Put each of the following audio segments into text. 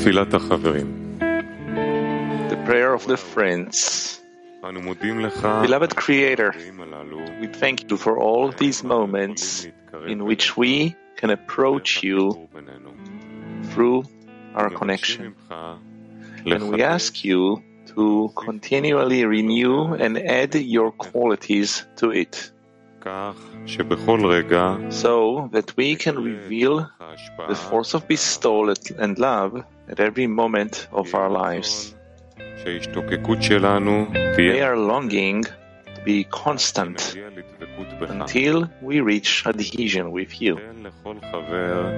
The prayer of the friends. Beloved Creator, we thank you for all these moments in which we can approach you through our connection. And we ask you to continually renew and add your qualities to it, so that we can reveal the force of bestowal and love at every moment of our lives. We are longing to be constant until we reach adhesion with you.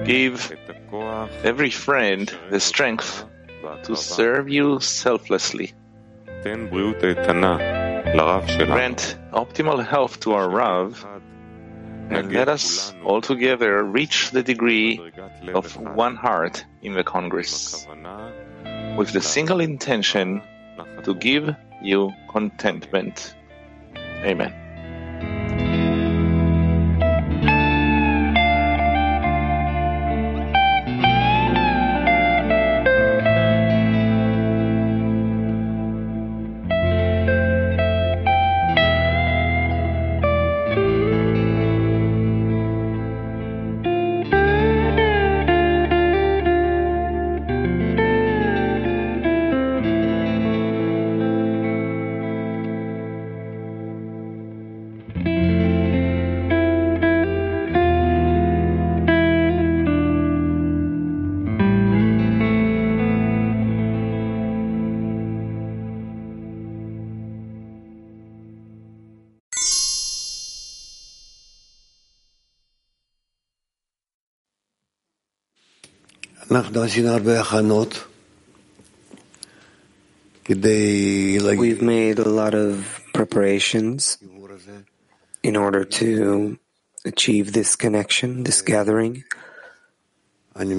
Give every friend the strength to serve you selflessly. Grant optimal health to our Rav, and let us all together reach the degree of one heart in the Congress, with the single intention to give you contentment. Amen. We've made a lot of preparations in order to achieve this connection, this gathering. And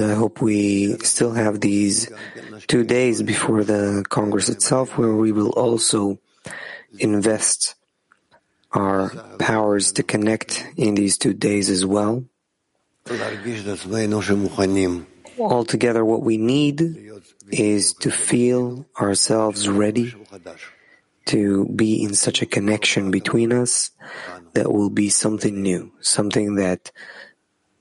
I hope we still have these 2 days before the Congress itself, where we will also invest our powers to connect in these 2 days as well. Altogether, what we need is to feel ourselves ready to be in such a connection between us that will be something new, something that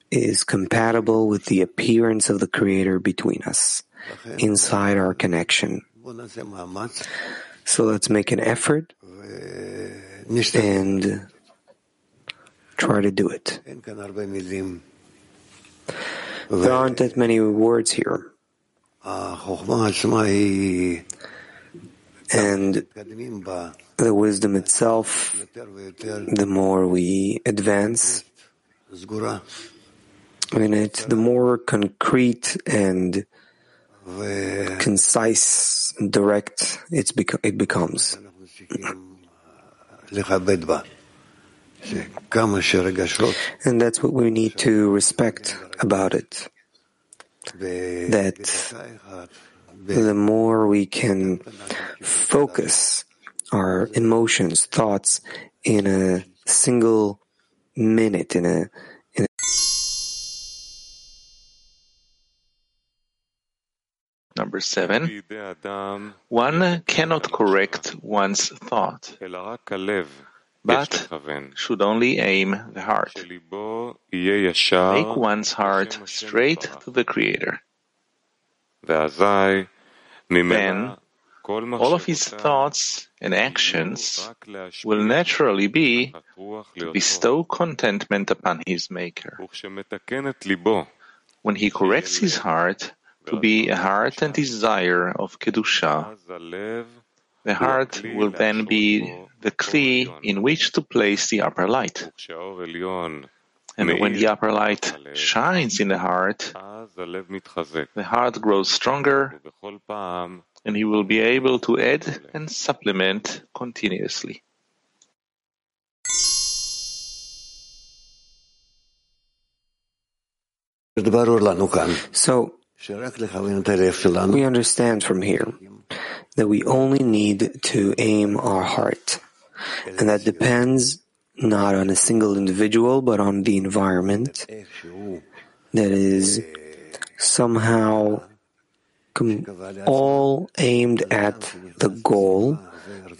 is compatible with the appearance of the Creator between us, inside our connection. So let's make an effort and try to do it. There aren't that many words here. And the wisdom itself, the more we advance in it, the more concrete and concise and direct it becomes. And that's what we need to respect about it, that the more we can focus our emotions, thoughts in a single minute, in a Number 7. One cannot correct one's thought, but should only aim the heart. Make one's heart straight to the Creator. Then, all of his thoughts and actions will naturally be to bestow contentment upon his Maker. When he corrects his heart, to be a heart and desire of Kedusha, the heart will then be the Kli in which to place the upper light. And when the upper light shines in the heart, the heart grows stronger, and he will be able to add and supplement continuously. So, we understand from here that we only need to aim our heart, and that depends not on a single individual, but on the environment that is somehow all aimed at the goal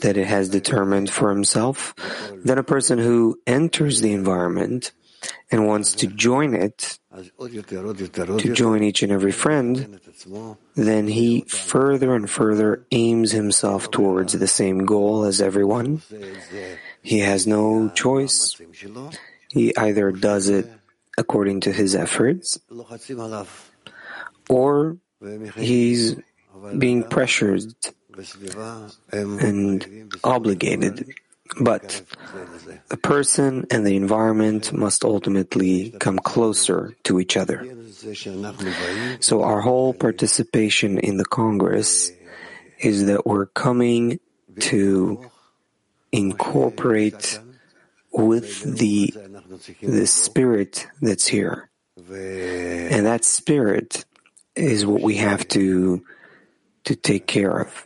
that it has determined for himself, then a person who enters the environment and wants to join it, to join each and every friend, then he further and further aims himself towards the same goal as everyone. He has no choice. He either does it according to his efforts, or he's being pressured and obligated. But the person and the environment must ultimately come closer to each other. So our whole participation in the Congress is that we're coming to incorporate with the spirit that's here. And that spirit is what we have to take care of.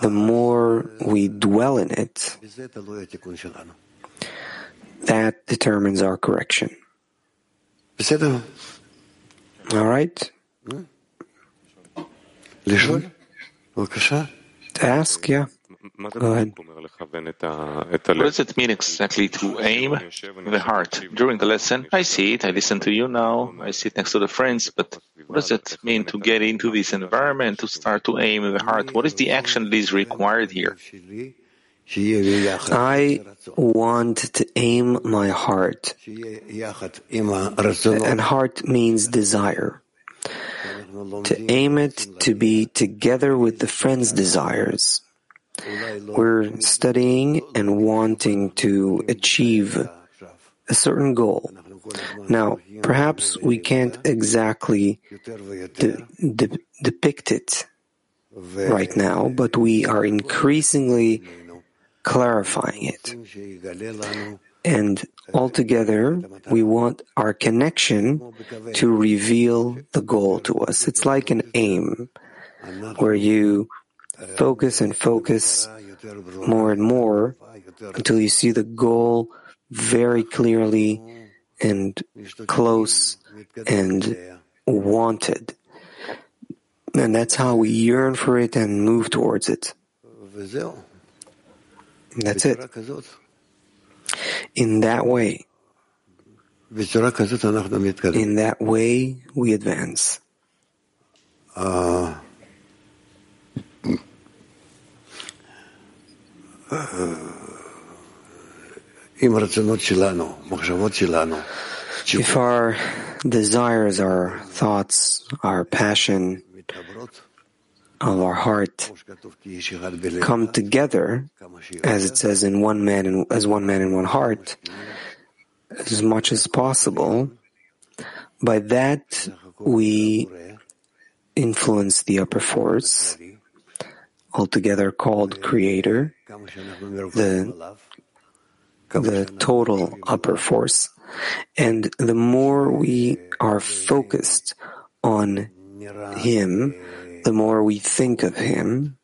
The more we dwell in it, that determines our correction. All right? To ask, yeah. Go ahead. What does it mean exactly to aim the heart? During the lesson, I see it, I listen to you now, I sit next to the friends, but what does it mean to get into this environment, to start to aim the heart? What is the action that is required here? I want to aim my heart, and heart means desire. To aim it to be together with the friend's desires. We're studying and wanting to achieve a certain goal. Now, perhaps we can't exactly depict it right now, but we are increasingly clarifying it. And altogether, we want our connection to reveal the goal to us. It's like an aim, where you focus and focus more and more until you see the goal very clearly and close and wanted. And that's how we yearn for it and move towards it. That's it. In that way, we advance. If our desires, our thoughts, our passion of our heart come together, as it says in one man and as one man in one heart, as much as possible, by that we influence the upper force, altogether called Creator, the total upper force. And the more we are focused on Him, the more we think of Him,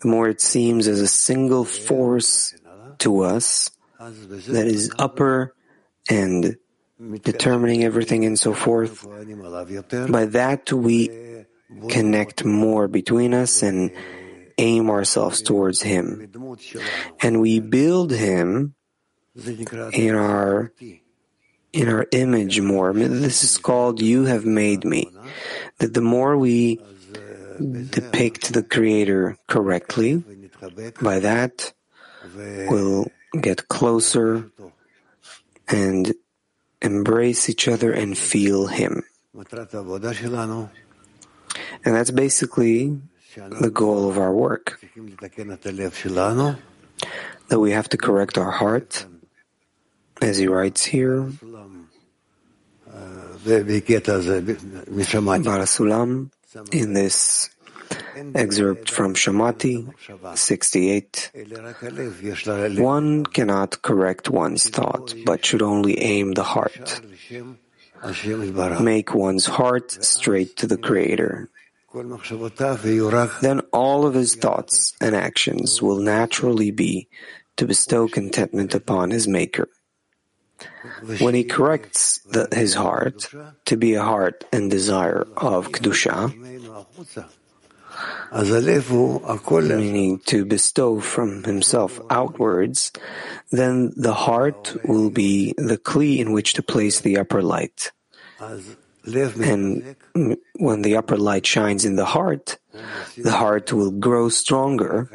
the more it seems as a single force to us that is upper and determining everything and so forth. By that we connect more between us and aim ourselves towards Him. And we build Him in our image more. This is called You Have Made Me. That the more we depict the Creator correctly, by that we'll get closer and embrace each other and feel Him. And that's basically the goal of our work, that we have to correct our heart, as he writes here, in this excerpt from Shamati 68. One cannot correct one's thought, but should only aim the heart. Make one's heart straight to the Creator. then all of his thoughts and actions will naturally be to bestow contentment upon his Maker. When he corrects his heart to be a heart and desire of Kedusha, meaning to bestow from himself outwards, then the heart will be the Kli in which to place the upper light. And when the upper light shines in the heart will grow stronger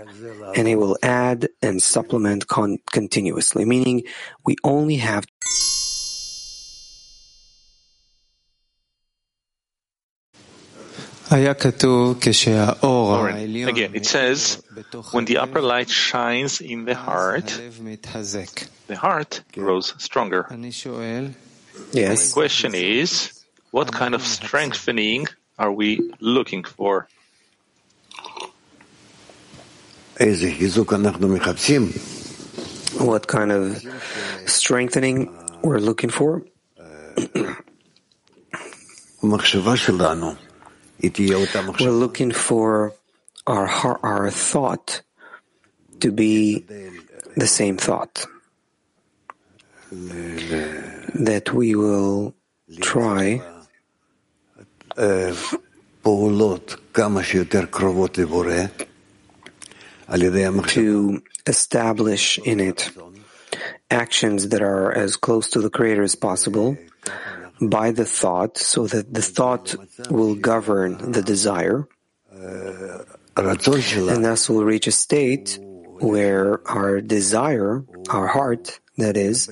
and it will add and supplement continuously, meaning we only have again, it says, when the upper light shines in the heart grows stronger. Yes. The question is, what kind of strengthening are we looking for? What kind of strengthening we're looking for? We're looking for our thought to be the same thought. That we will try to establish in it actions that are as close to the Creator as possible by the thought, so that the thought will govern the desire, and thus will reach a state where our desire, our heart, that is,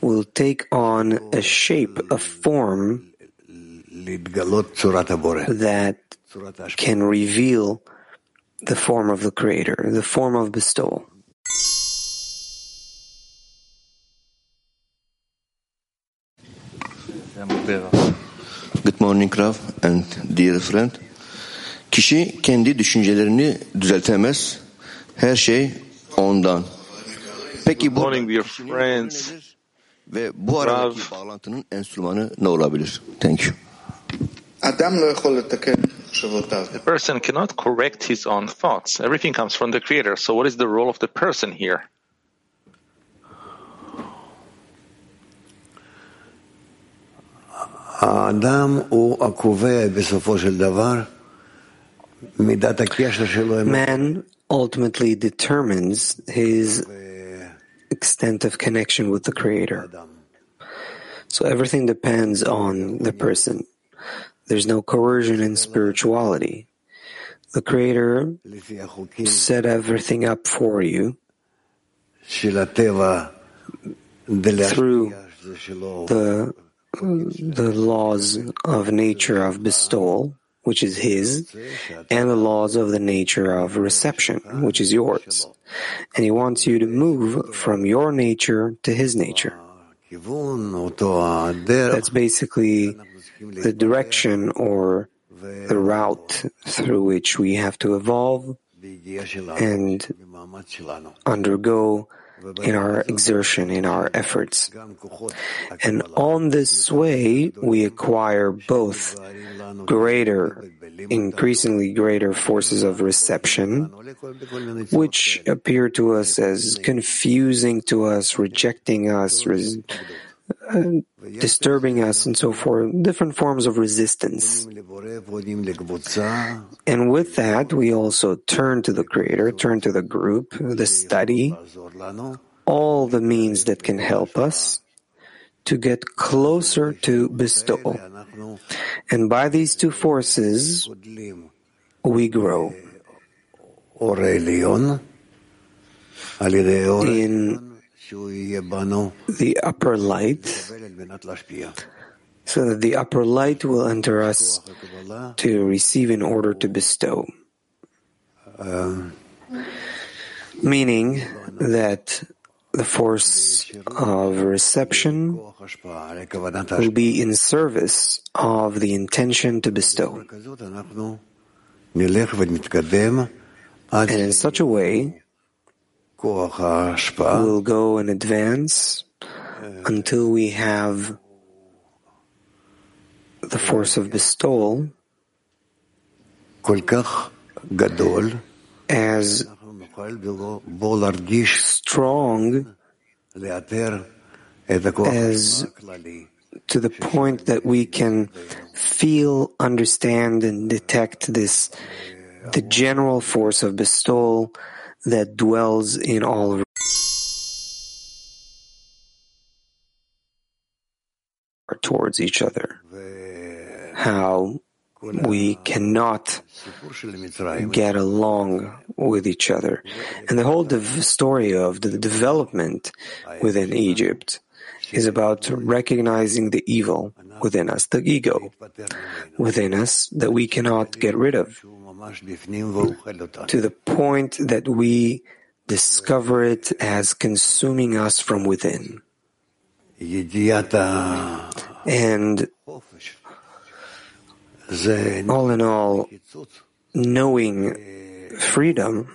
will take on a shape, a form that can reveal the form of the Creator, the form of bestowal. Good morning, Rav and dear friend. Kişi kendi düşüncelerini düzeltemez. Her şey ondan. Good morning, dear friends. Rav. Thank you. The person cannot correct his own thoughts. Everything comes from the Creator. So what is the role of the person here? Man ultimately determines his extent of connection with the Creator. So everything depends on the person. There's no coercion in spirituality. The Creator set everything up for you through the laws of nature of bestowal, which is his, and the laws of the nature of reception, which is yours. And he wants you to move from your nature to his nature. That's basically the direction or the route through which we have to evolve and undergo in our exertion, in our efforts. And on this way, we acquire both increasingly greater forces of reception, which appear to us as confusing to us, rejecting us, disturbing us, and so forth, different forms of resistance. And with that, we also turn to the Creator, turn to the group, the study, all the means that can help us to get closer to bestowal. And by these two forces, we grow in the upper light, so that the upper light will enter us to receive in order to bestow. Meaning that the force of reception will be in service of the intention to bestow. And in such a way, we'll go and advance until we have the force of bestowal as strong as to the point that we can feel, understand, and detect the general force of bestowal that dwells in all of or towards each other. How we cannot get along with each other. And the whole story of the development within Egypt is about recognizing the evil within us, the ego within us that we cannot get rid of, to the point that we discover it as consuming us from within. And all in all, knowing freedom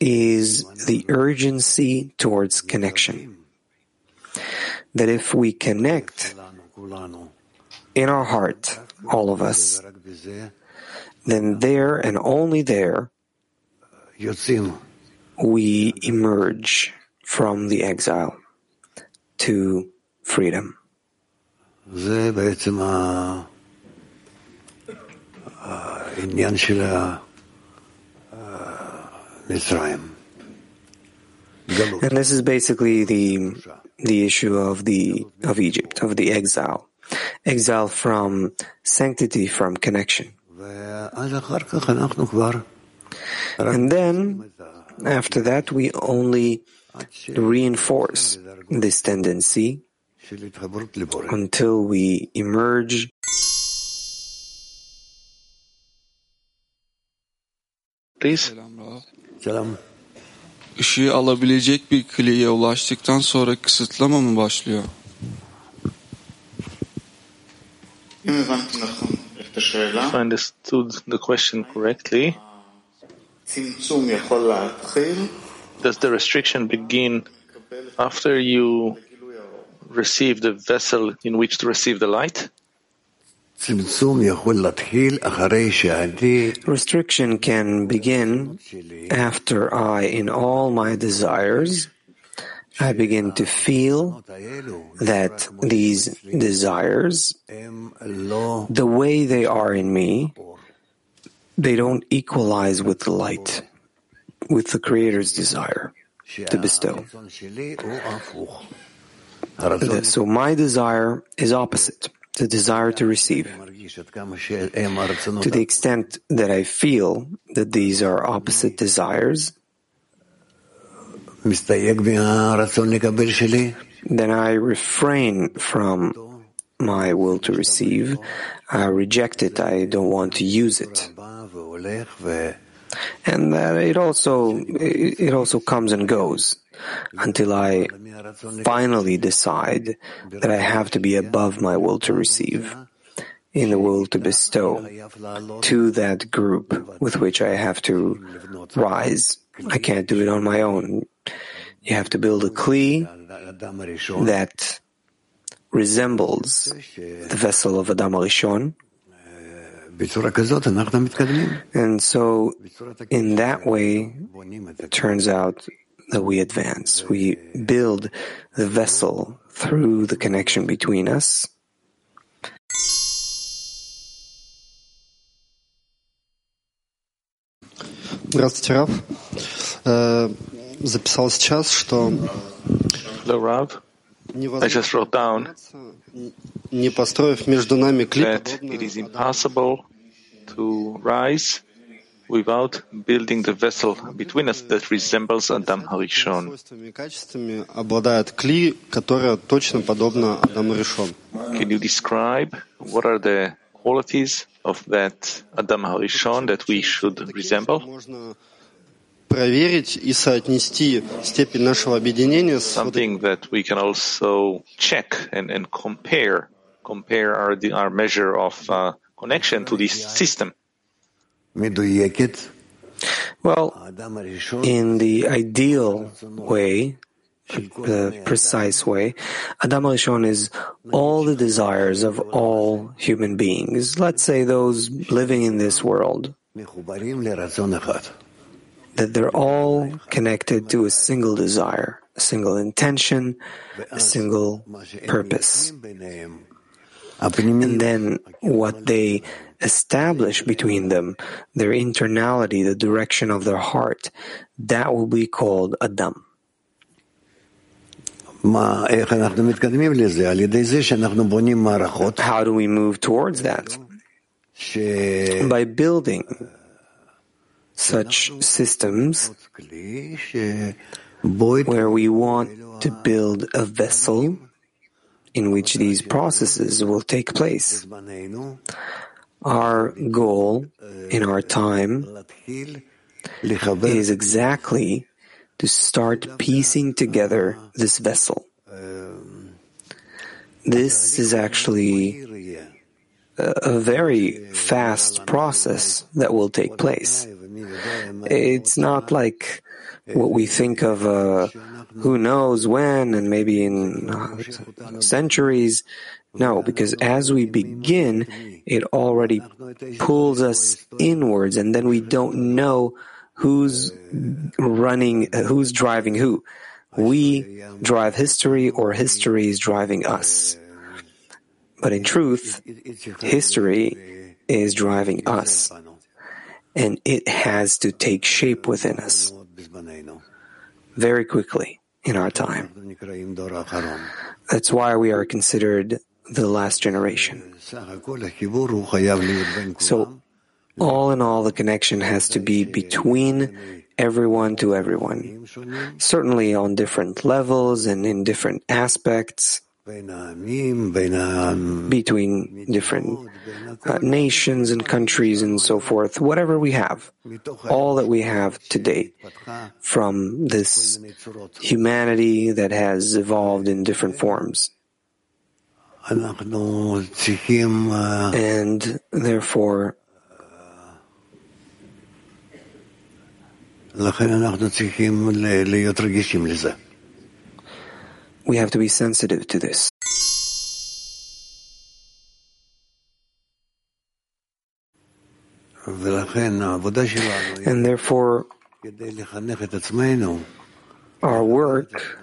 is the urgency towards connection. That if we connect in our heart, all of us, then there and only there we emerge from the exile to freedom. And this is basically the issue of Egypt, of the exile. Exile from sanctity, from connection. And then, after that, we only reinforce this tendency until we emerge this. Işığı alabilecek bir kliye ulaştıktan sonra kısıtlama mı başlıyor? If I understood the question correctly, does the restriction begin after you receive the vessel in which to receive the light? Restriction can begin after I, in all my desires, I begin to feel that these desires, the way they are in me, they don't equalize with the light, with the Creator's desire to bestow. So my desire is opposite. The desire to receive. To the extent that I feel that these are opposite desires, then I refrain from my will to receive. I reject it. I don't want to use it. And that it also comes and goes until I finally decide that I have to be above my will to receive, in the will to bestow, to that group with which I have to rise. I can't do it on my own. You have to build a Kli that resembles the vessel of Adam HaRishon. And so, in that way, it turns out that we advance. We build the vessel through the connection between us. Hello, Rav. I just wrote down that it is impossible to rise without building the vessel between us that resembles Adam HaRishon. Can you describe what are the qualities of that Adam HaRishon that we should resemble? Something that we can also check and compare our measure of connection to this system. Well, in the ideal way, precise way, Adam HaRishon is all the desires of all human beings, let's say those living in this world, that they're all connected to a single desire, a single intention, a single purpose. And then what they establish between them, their internality, the direction of their heart, that will be called Adam. How do we move towards that? By building such systems where we want to build a vessel in which these processes will take place. Our goal in our time is exactly to start piecing together this vessel. This is actually a very fast process that will take place. It's not like what we think of who knows when and maybe in centuries. No, because as we begin, it already pulls us inwards, and then we don't know who's running, who's driving who. We drive history, or history is driving us. But in truth, history is driving us, and it has to take shape within us very quickly in our time. That's why we are considered the last generation. So, all in all, the connection has to be between everyone to everyone, certainly on different levels and in different aspects, between different nations and countries and so forth, whatever we have, all that we have today from this humanity that has evolved in different forms. And therefore, we have to be sensitive to this. And therefore, our work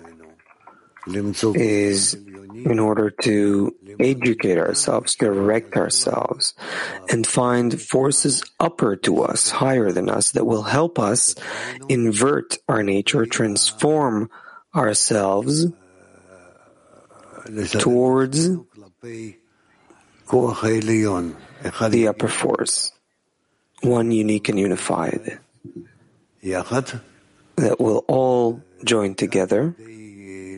is in order to educate ourselves, direct ourselves, and find forces upper to us, higher than us, that will help us invert our nature, transform ourselves towards the upper force, one unique and unified, that will all join together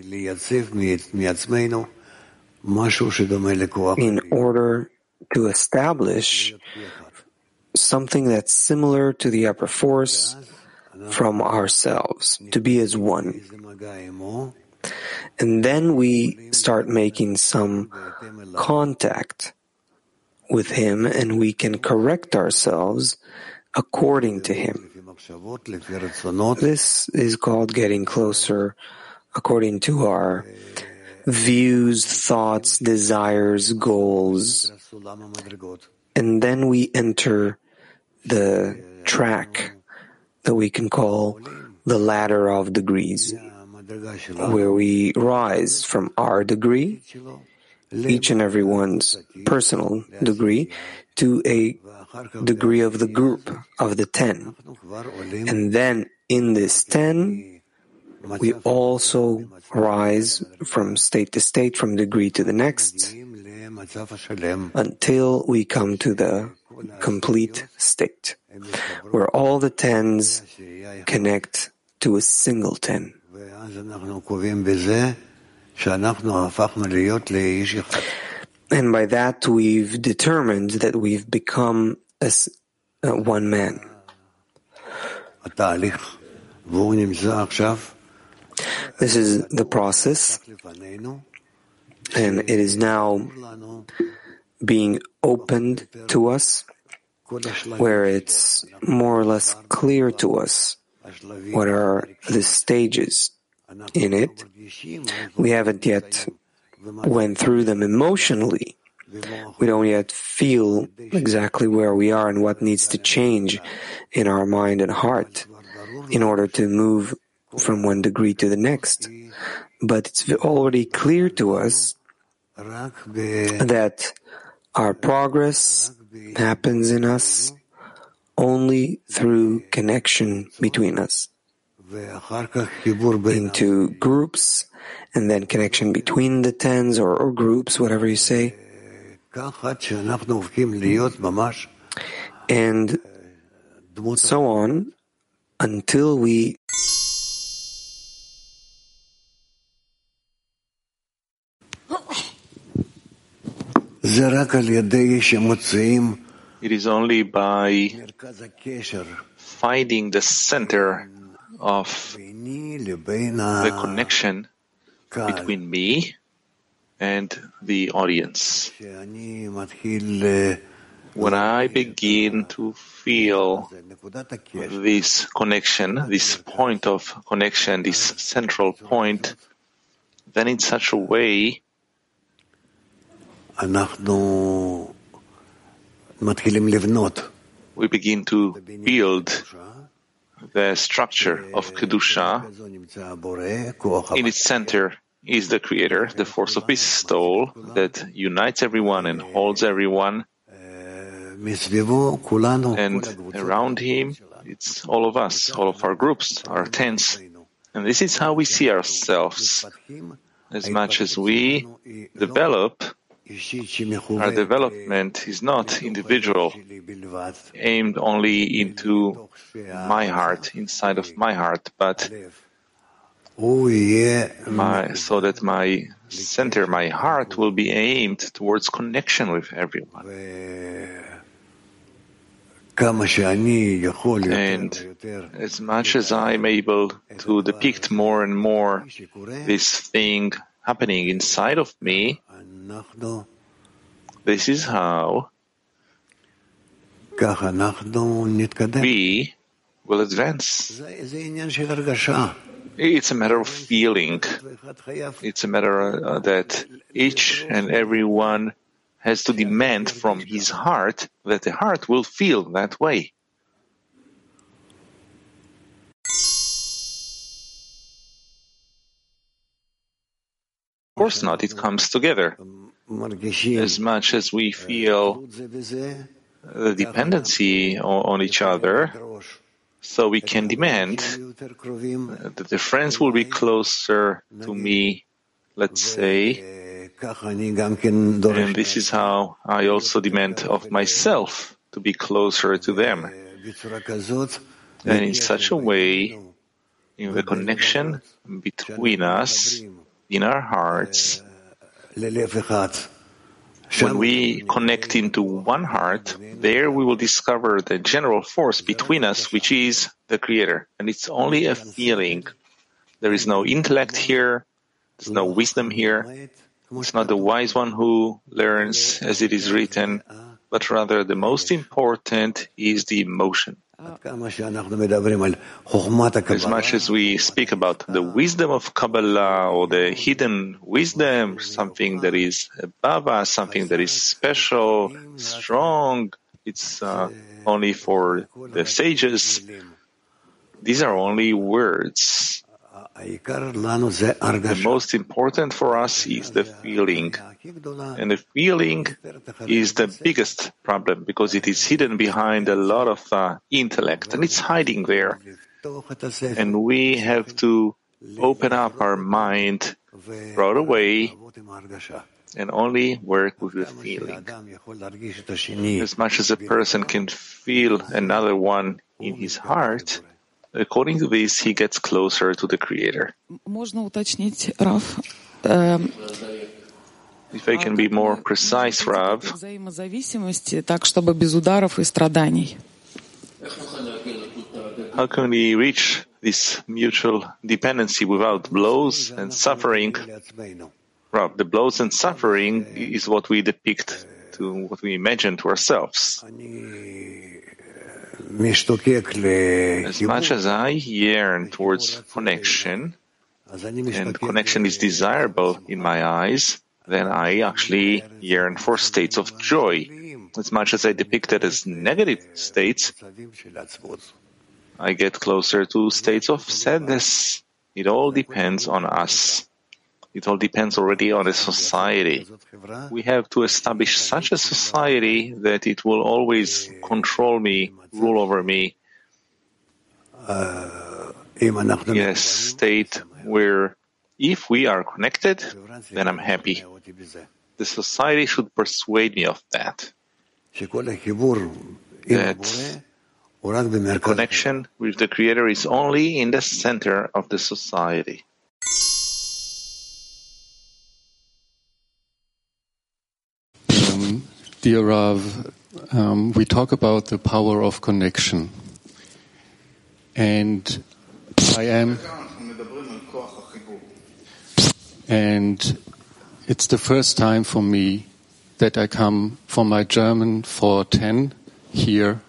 in order to establish something that's similar to the upper force from ourselves, to be as one. And then we start making some contact with him, and we can correct ourselves according to him. This is called getting closer according to our views, thoughts, desires, goals. And then we enter the track that we can call the ladder of degrees, where we rise from our degree, each and everyone's personal degree, to a degree of the group, of the 10. And then in this 10, we also rise from state to state, from degree to the next, until we come to the complete state, where all the 10s connect to a single 10. And by that we've determined that we've become as one man. This is the process, and it is now being opened to us, where it's more or less clear to us what are the stages in it, we haven't yet went through them emotionally. We don't yet feel exactly where we are and what needs to change in our mind and heart in order to move from one degree to the next. But it's already clear to us that our progress happens in us only through connection between us into groups, and then connection between the tens or groups, whatever you say. And so on until we It is only by finding the center of the connection between me and the audience. When I begin to feel this connection, this point of connection, this central point, then in such a way we begin to build the structure of Kedusha. In its center is the Creator, the force of His soul that unites everyone and holds everyone. And around Him, it's all of us, all of our groups, our tents. And this is how we see ourselves. As much as we develop, our development is not individual, aimed only into my heart, inside of my heart, but so that my center, my heart, will be aimed towards connection with everyone. And as much as I am able to depict more and more this thing happening inside of me, this is how we will advance. It's a matter of feeling. It's a matter that each and everyone has to demand from his heart that the heart will feel that way. Of course not, it comes together. As much as we feel the dependency on each other, so we can demand that the friends will be closer to me, let's say, and this is how I also demand of myself to be closer to them. And in such a way, in the connection between us, in our hearts, when we connect into one heart, there we will discover the general force between us, which is the Creator. And it's only a feeling. There is no intellect here. There's no wisdom here. It's not the wise one who learns, as it is written, but rather the most important is the emotion. As much as we speak about the wisdom of Kabbalah or the hidden wisdom, something that is above us, something that is special, strong, it's only for the sages. These are only words. The most important for us is the feeling. And the feeling is the biggest problem because it is hidden behind a lot of intellect and it's hiding there. And we have to open up our mind right away and only work with the feeling. As much as a person can feel another one in his heart, according to this, he gets closer to the Creator. If I can be more precise, Rav, how can we reach this mutual dependency without blows and suffering? Rav, the blows and suffering is what we depict, to what we imagine to ourselves. As much as I yearn towards connection, and connection is desirable in my eyes, then I actually yearn for states of joy. As much as I depict it as negative states, I get closer to states of sadness. It all depends on us. It all depends already on the society. We have to establish such a society that it will always control me, rule over me. Yes, state where if we are connected, then I'm happy. The society should persuade me of that. That the connection with the Creator is only in the center of the society. Dear Rav, we talk about the power of connection. And it's the first time for me that I come from my German 410 here.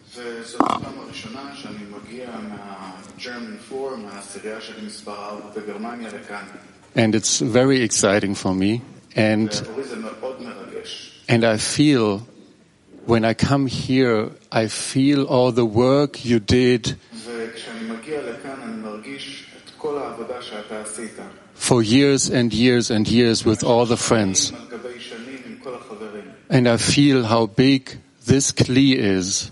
And it's very exciting for me. And I feel, when I come here, I feel all the work you did for years and years and years with all the friends. And I feel how big this Kli is,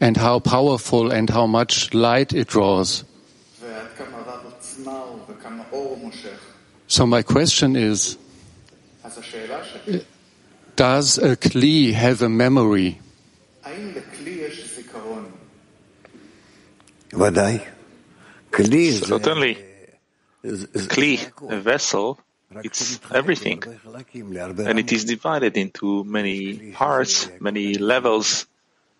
and how powerful and how much light it draws. So my question is, does a Kli have a memory? Certainly. Kli, a vessel, it's everything. And it is divided into many parts, many levels.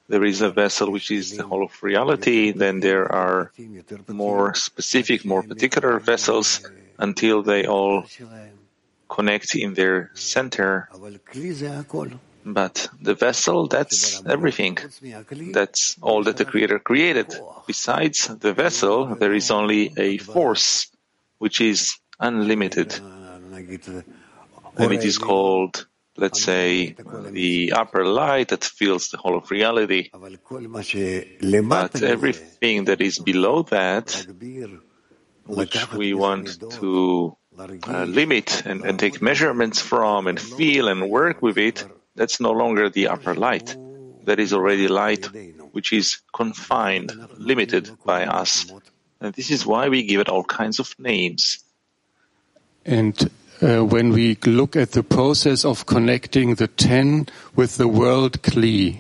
There is a vessel which is the whole of reality. Then there are more specific, more particular vessels until they all connect in their center. But the vessel, that's everything. That's all that the Creator created. Besides the vessel, there is only a force which is unlimited. And it is called, let's say, the upper light that fills the whole of reality. But everything that is below that, which we want to limit and take measurements from and feel and work with it, that's no longer the upper light. That is already light which is confined, limited by us. And this is why we give it all kinds of names. And when we look at the process of connecting the ten with the world Kli,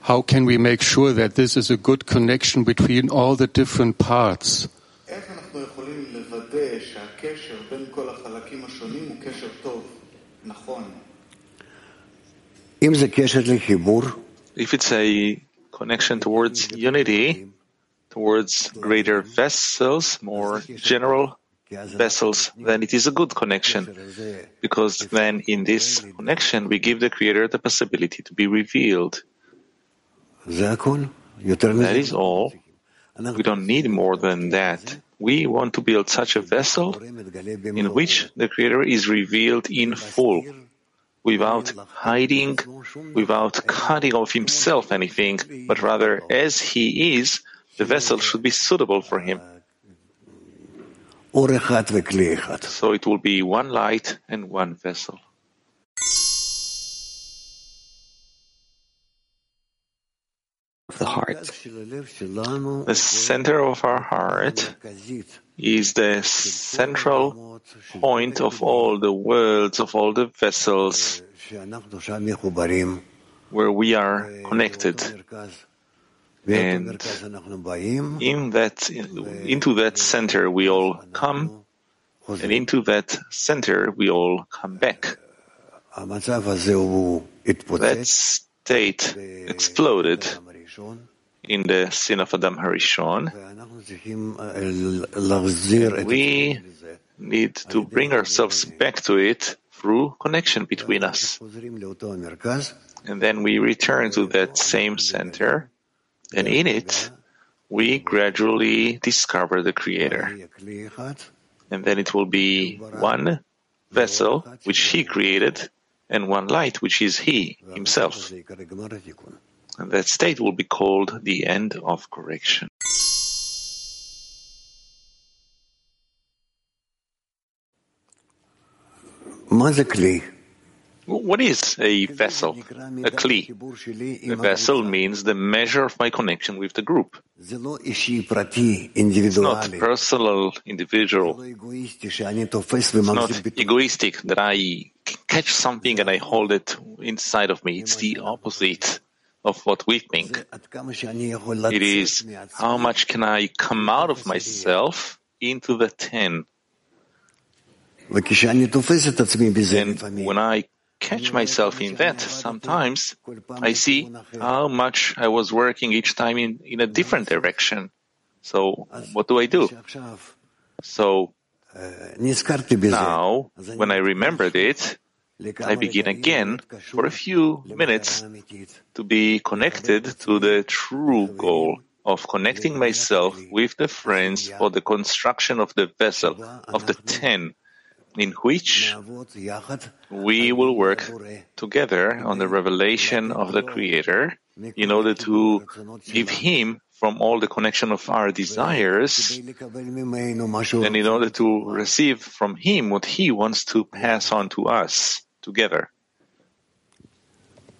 how can we make sure that this is a good connection between all the different parts? If it's a connection towards unity, towards greater vessels, more general vessels, then it is a good connection. Because then in this connection, we give the Creator the possibility to be revealed. That is all. We don't need more than that. We want to build such a vessel in which the Creator is revealed in full, without hiding, without cutting off himself anything, but rather as he is, the vessel should be suitable for him. So it will be one light and one vessel. Of the heart. The center of our heart is the central point of all the worlds, of all the vessels, where we are connected. And into that center we all come, and into that center we all come back. That state exploded in the sin of Adam HaRishon. We need to bring ourselves back to it through connection between us. And then we return to that same center, and in it we gradually discover the Creator. And then it will be one vessel which He created and one light which is He Himself. And that state will be called the end of correction. What is a vessel? A Kli. A vessel means the measure of my connection with the group. It's not personal, individual. It's not egoistic that I catch something and I hold it inside of me. It's the opposite of what we think. It is how much can I come out of myself into the ten. And when I catch myself in that, sometimes I see how much I was working each time in a different direction. So what do? So now, when I remembered it, I begin again for a few minutes to be connected to the true goal of connecting myself with the friends for the construction of the vessel, of the ten, in which we will work together on the revelation of the Creator in order to give Him from all the connection of our desires and in order to receive from Him what He wants to pass on to us together.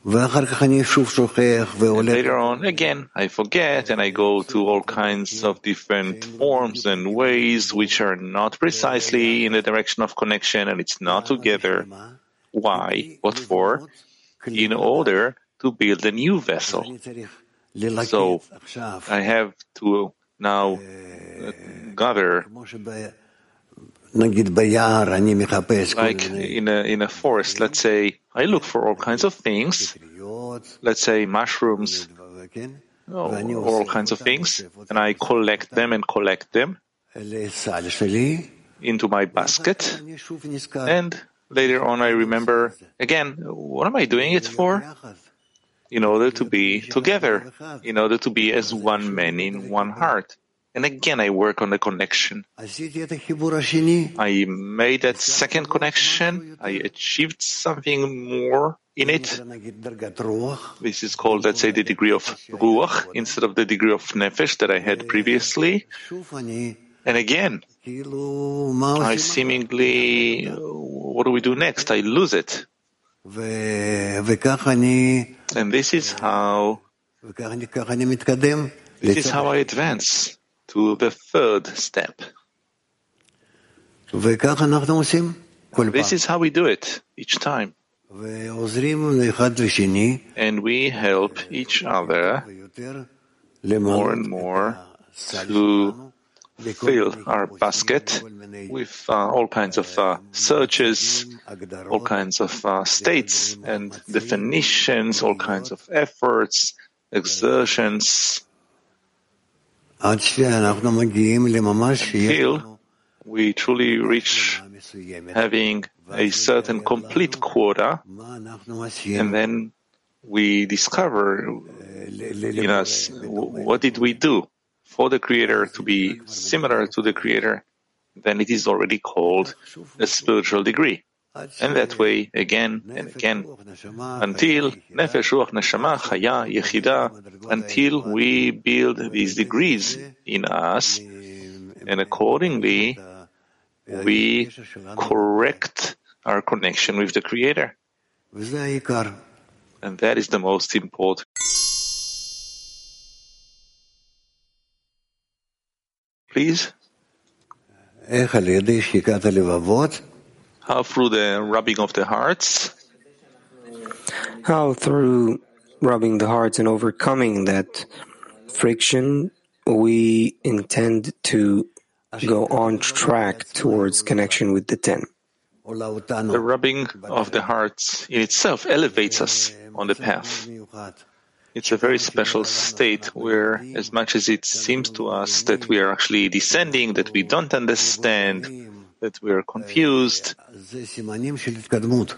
And later on, again, I forget and I go to all kinds of different forms and ways which are not precisely in the direction of connection and it's not together. Why? What for? In order to build a new vessel. So I have to now gather like in a forest, let's say, I look for all kinds of things, let's say mushrooms, all kinds of things, and I collect them into my basket. And later on I remember, again, what am I doing it for? In order to be together, in order to be as one man in one heart. And again, I work on the connection. I made that second connection. I achieved something more in it. This is called, let's say, the degree of Ruach instead of the degree of Nefesh that I had previously. And again, I seemingly, what do we do next? I lose it. And this is how I advance to the third step. And this is how we do it each time. And we help each other more and more to fill our basket with all kinds of searches, all kinds of states and definitions, all kinds of efforts, exertions, until we truly reach having a certain complete quota, and then we discover in us what did we do for the Creator to be similar to the Creator, then it is already called a spiritual degree. And that way, again and again, until Nefesh, Ruach, Neshama, Chaya, Yahida, until we build these degrees in us, and accordingly, we correct our connection with the Creator. And that is the most important. Please. How through the rubbing of the hearts? How through rubbing the hearts and overcoming that friction, we intend to go on track towards connection with the ten. The rubbing of the hearts in itself elevates us on the path. It's a very special state where, as much as it seems to us that we are actually descending, that we don't understand, that we are confused,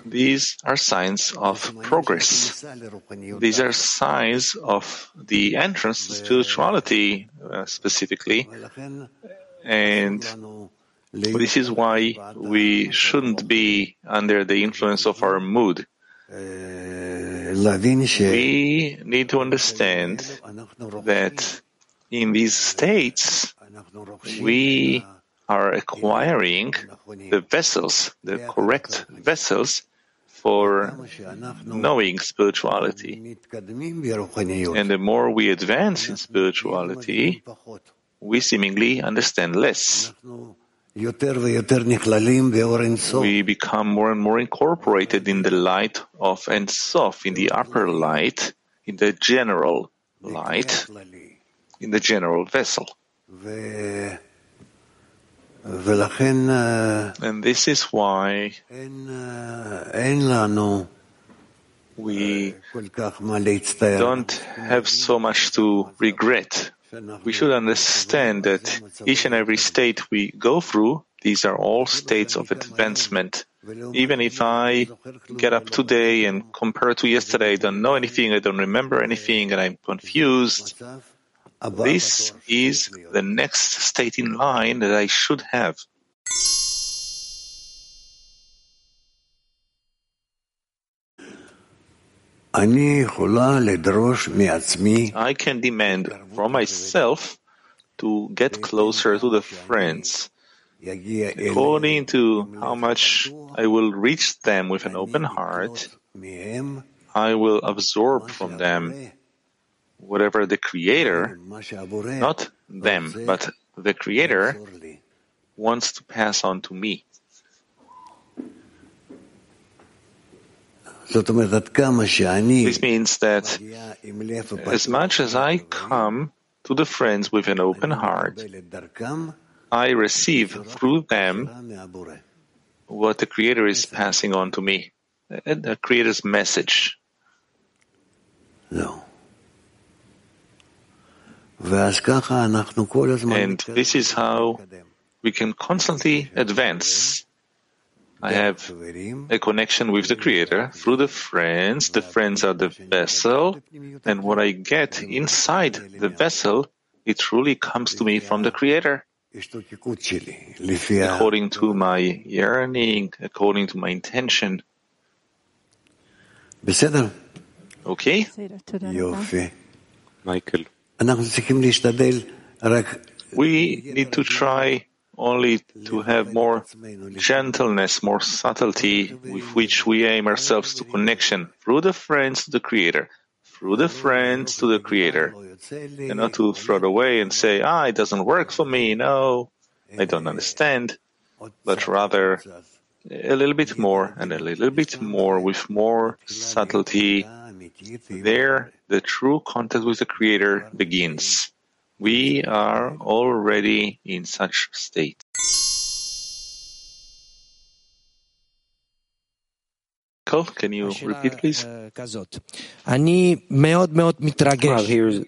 these are signs of progress. These are signs of the entrance to spirituality, specifically. And this is why we shouldn't be under the influence of our mood. We need to understand that in these states, we are acquiring the vessels, the correct vessels, for knowing spirituality. And the more we advance in spirituality, we seemingly understand less. We become more and more incorporated in the light of Ein Sof, in the upper light, in the general light, in the general vessel. And this is why we don't have so much to regret. We should understand that each and every state we go through, these are all states of advancement. Even if I get up today and compare to yesterday, I don't know anything, I don't remember anything, and I'm confused, this is the next state in line that I should have. I can demand from myself to get closer to the friends. According to how much I will reach them with an open heart, I will absorb from them whatever the Creator, not them, but the Creator wants to pass on to me. This means that as much as I come to the friends with an open heart, I receive through them what the Creator is passing on to me, the Creator's message. No. And this is how we can constantly advance. I have a connection with the Creator through the friends. The friends are the vessel, and what I get inside the vessel, it truly comes to me from the Creator. According to my yearning, according to my intention. Okay? Michael. We need to try only to have more gentleness, more subtlety, with which we aim ourselves to connection through the friends to the Creator, through the friends to the Creator, and not to throw it away and say, it doesn't work for me, no, I don't understand, but rather a little bit more and a little bit more with more subtlety. There, the true contact with the Creator begins. We are already in such state. Can you repeat, please? Well, here's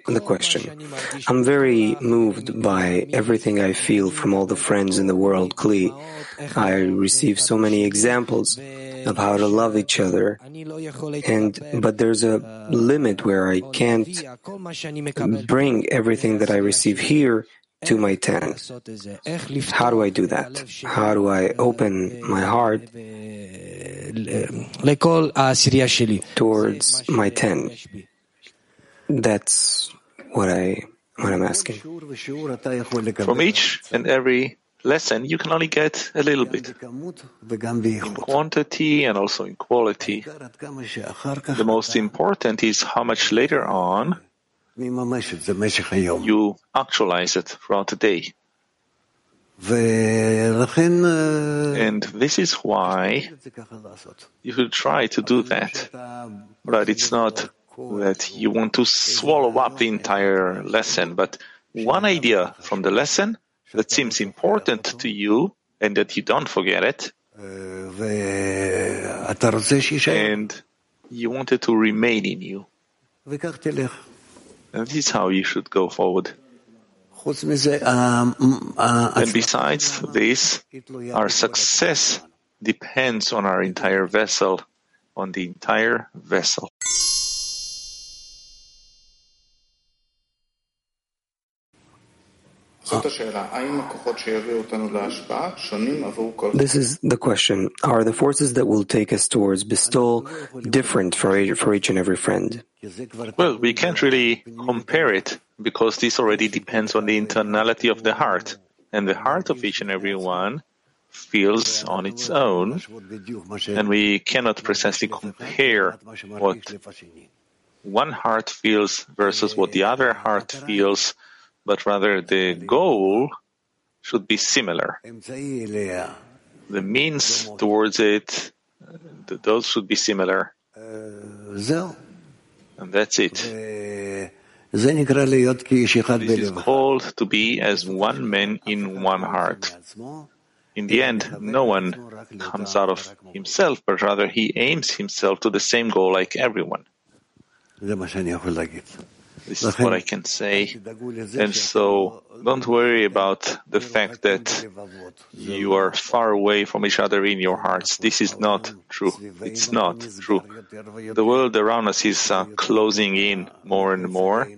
the question. I'm very moved by everything I feel from all the friends in the world, Kli. I receive so many examples of how to love each other, but there's a limit where I can't bring everything that I receive here to my tent. How do I do that? How do I open my heart towards my tent? That's what I'm asking. From each and every lesson, you can only get a little bit in quantity and also in quality. The most important is how much later on you actualize it throughout the day. And this is why you should try to do that. But it's not that you want to swallow up the entire lesson, but one idea from the lesson that seems important to you and that you don't forget it, and you want it to remain in you. And this is how you should go forward. And besides this, our success depends on our entire vessel, on the entire vessel. This is the question. Are the forces that will take us towards bestowal different for each and every friend? Well, we can't really compare it because this already depends on the internality of the heart. And the heart of each and every one feels on its own. And we cannot precisely compare what one heart feels versus what the other heart feels, but rather the goal should be similar. The means towards it, those should be similar. And that's it. This is called to be as one man in one heart. In the end, no one comes out of himself, but rather he aims himself to the same goal like everyone. This is what I can say. And so don't worry about the fact that you are far away from each other in your hearts. This is not true. It's not true. The world around us is closing in more and more.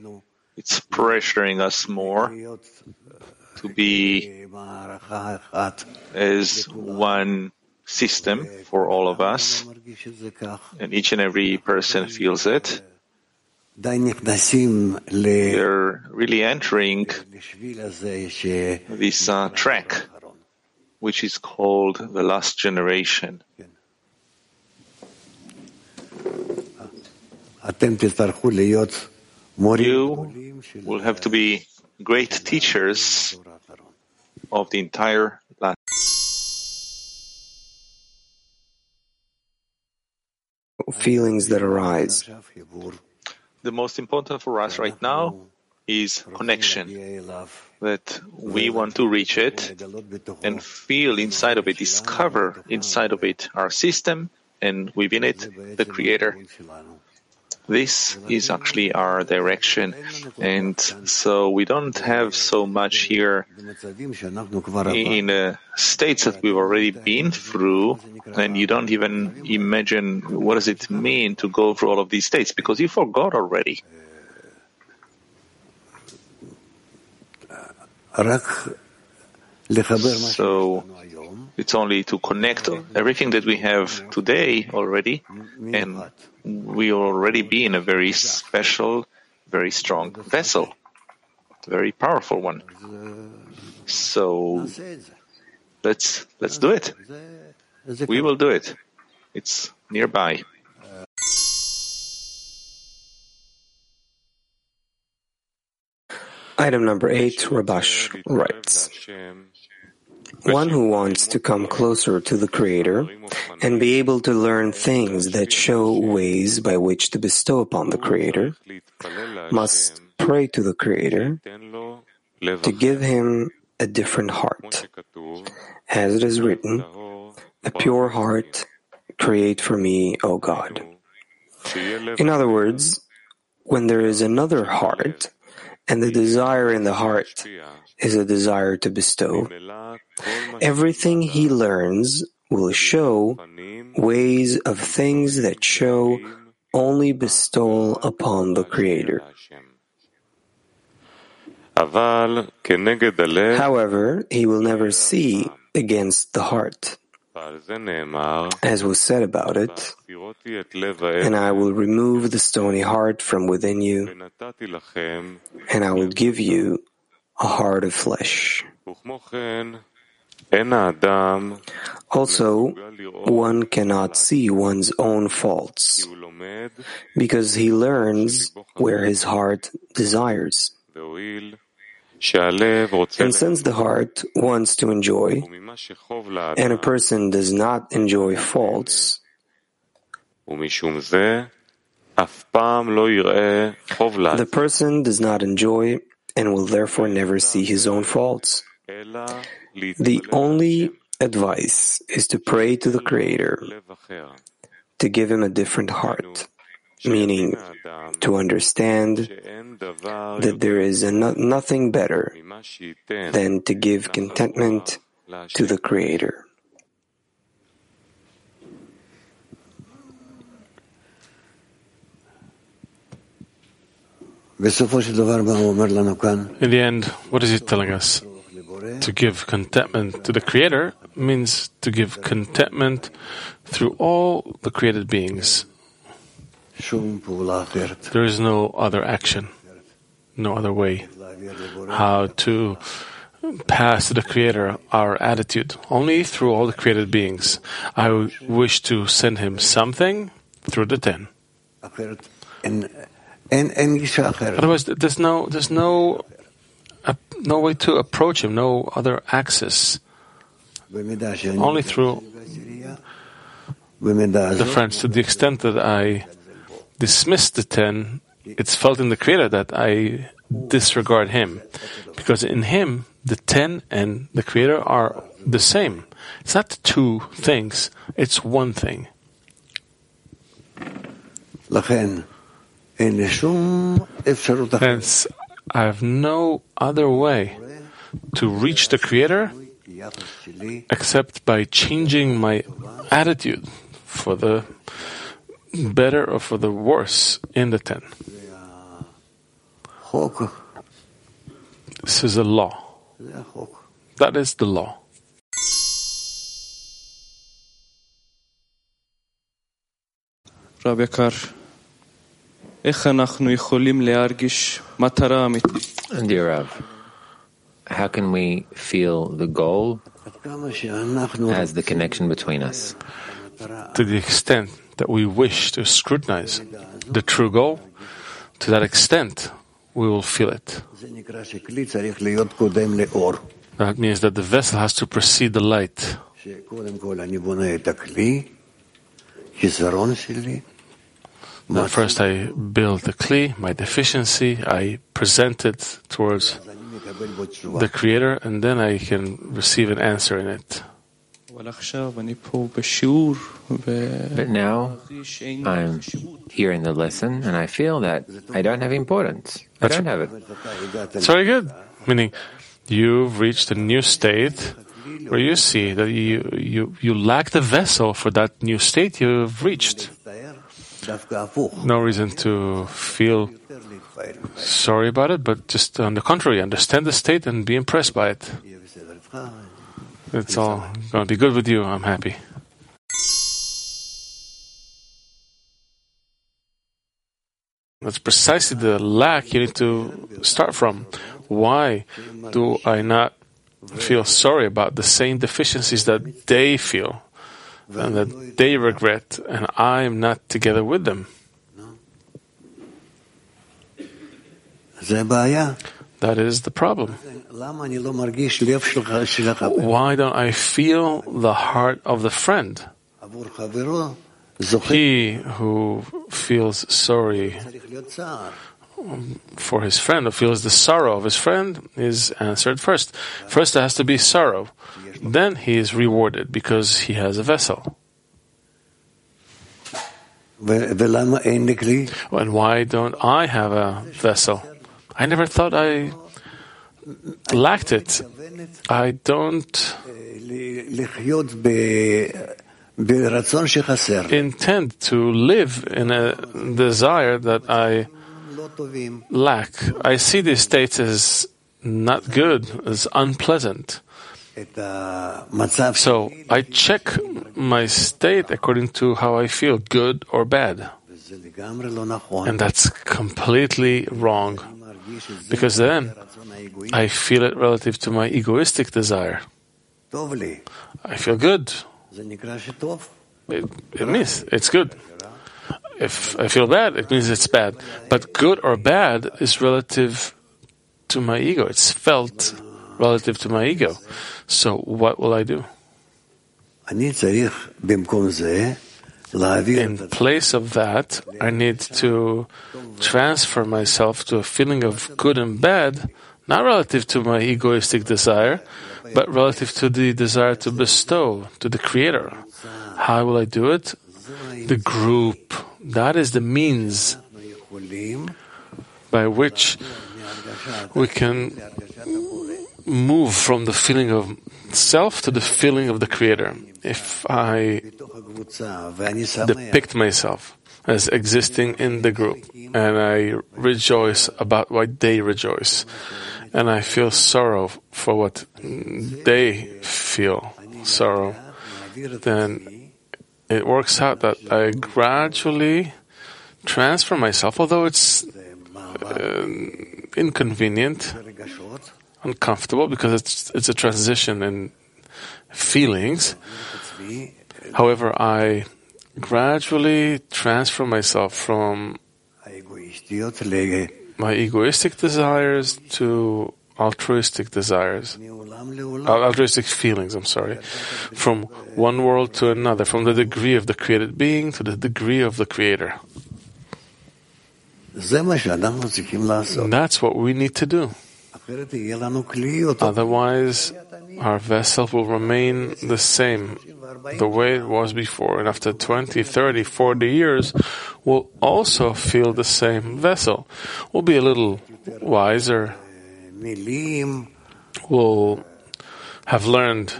It's pressuring us more to be as one system for all of us. And each and every person feels it. They're really entering this track, which is called the last generation. You will have to be great teachers of the entire last. Feelings that arise. The most important for us right now is connection, that we want to reach it and feel inside of it, discover inside of it our system, and within it, the Creator. This is actually our direction, and so we don't have so much here in the states that we've already been through, and you don't even imagine what does it mean to go through all of these states, because you forgot already. So it's only to connect everything that we have today already, and we will already be in a very special, very strong vessel, very powerful one. So let's do it. We will do it. It's nearby. Item number 8, Rabash writes, one who wants to come closer to the Creator and be able to learn things that show ways by which to bestow upon the Creator must pray to the Creator to give him a different heart. As it is written, a pure heart create for me, O God. In other words, when there is another heart, and the desire in the heart is a desire to bestow, everything he learns will show ways of things that show only bestowal upon the Creator. However, he will never see against the heart. As was said about it, and I will remove the stony heart from within you, and I will give you a heart of flesh. Also, one cannot see one's own faults, because he learns where his heart desires. And since the heart wants to enjoy, and a person does not enjoy faults, the person does not enjoy and will therefore never see his own faults. The only advice is to pray to the Creator, to give him a different heart, meaning to understand that there is nothing better than to give contentment to the Creator. In the end, what is he telling us? To give contentment to the Creator means to give contentment through all the created beings. There is no other action, no other way how to pass to the Creator our attitude, only through all the created beings. I wish to send him something through the ten. Otherwise, there's no way to approach him, no other access. Only through the friends. To the extent that I dismiss the ten, it's felt in the Creator that I disregard him, because in him the ten and the Creator are the same. It's not two things; it's one thing. Hence, I have no other way to reach the Creator except by changing my attitude for the better or for the worse in the ten. This is a law. That is the law. Rabbi Yakar. Dear Rav, how can we feel the goal as the connection between us? To the extent that we wish to scrutinize the true goal, to that extent we will feel it. That means that the vessel has to precede the light. But first I build the Kli, my deficiency, I present it towards the Creator, and then I can receive an answer in it. But now I'm here in the lesson, and I feel that I don't have importance. I don't have it. That's very good. Meaning, you've reached a new state where you see that you lack the vessel for that new state you've reached. No reason to feel sorry about it, but just on the contrary, understand the state and be impressed by it. It's all going to be good with you. I'm happy. That's precisely the lack you need to start from. Why do I not feel sorry about the same deficiencies that they feel? And that they regret, and I am not together with them. That is the problem. Why don't I feel the heart of the friend? He who feels sorry for his friend, who feels the sorrow of his friend, is answered first. First there has to be sorrow. Then he is rewarded because he has a vessel. And why don't I have a vessel? I never thought I lacked it. I don't intend to live in a desire that I lack. I see these states as not good, as unpleasant. So I check my state according to how I feel, good or bad. And that's completely wrong, because then I feel it relative to my egoistic desire. I feel good. It means it's good. If I feel bad, it means it's bad. But good or bad is relative to my ego. It's felt relative to my ego. So what will I do? In place of that, I need to transfer myself to a feeling of good and bad, not relative to my egoistic desire, but relative to the desire to bestow to the Creator. How will I do it? The group God is the means by which we can move from the feeling of self to the feeling of the Creator. If I depict myself as existing in the group, and I rejoice about what they rejoice, and I feel sorrow for what they feel sorrow, then it works out that I gradually transfer myself, although it's inconvenient, uncomfortable, because it's a transition in feelings. However, I gradually transfer myself from my egoistic desires to altruistic feelings, from one world to another, from the degree of the created being to the degree of the Creator. That's what we need to do. Otherwise, our vessel will remain the same, the way it was before, and after 20, 30, 40 years, we'll also feel the same vessel. We'll be a little wiser, we'll have learned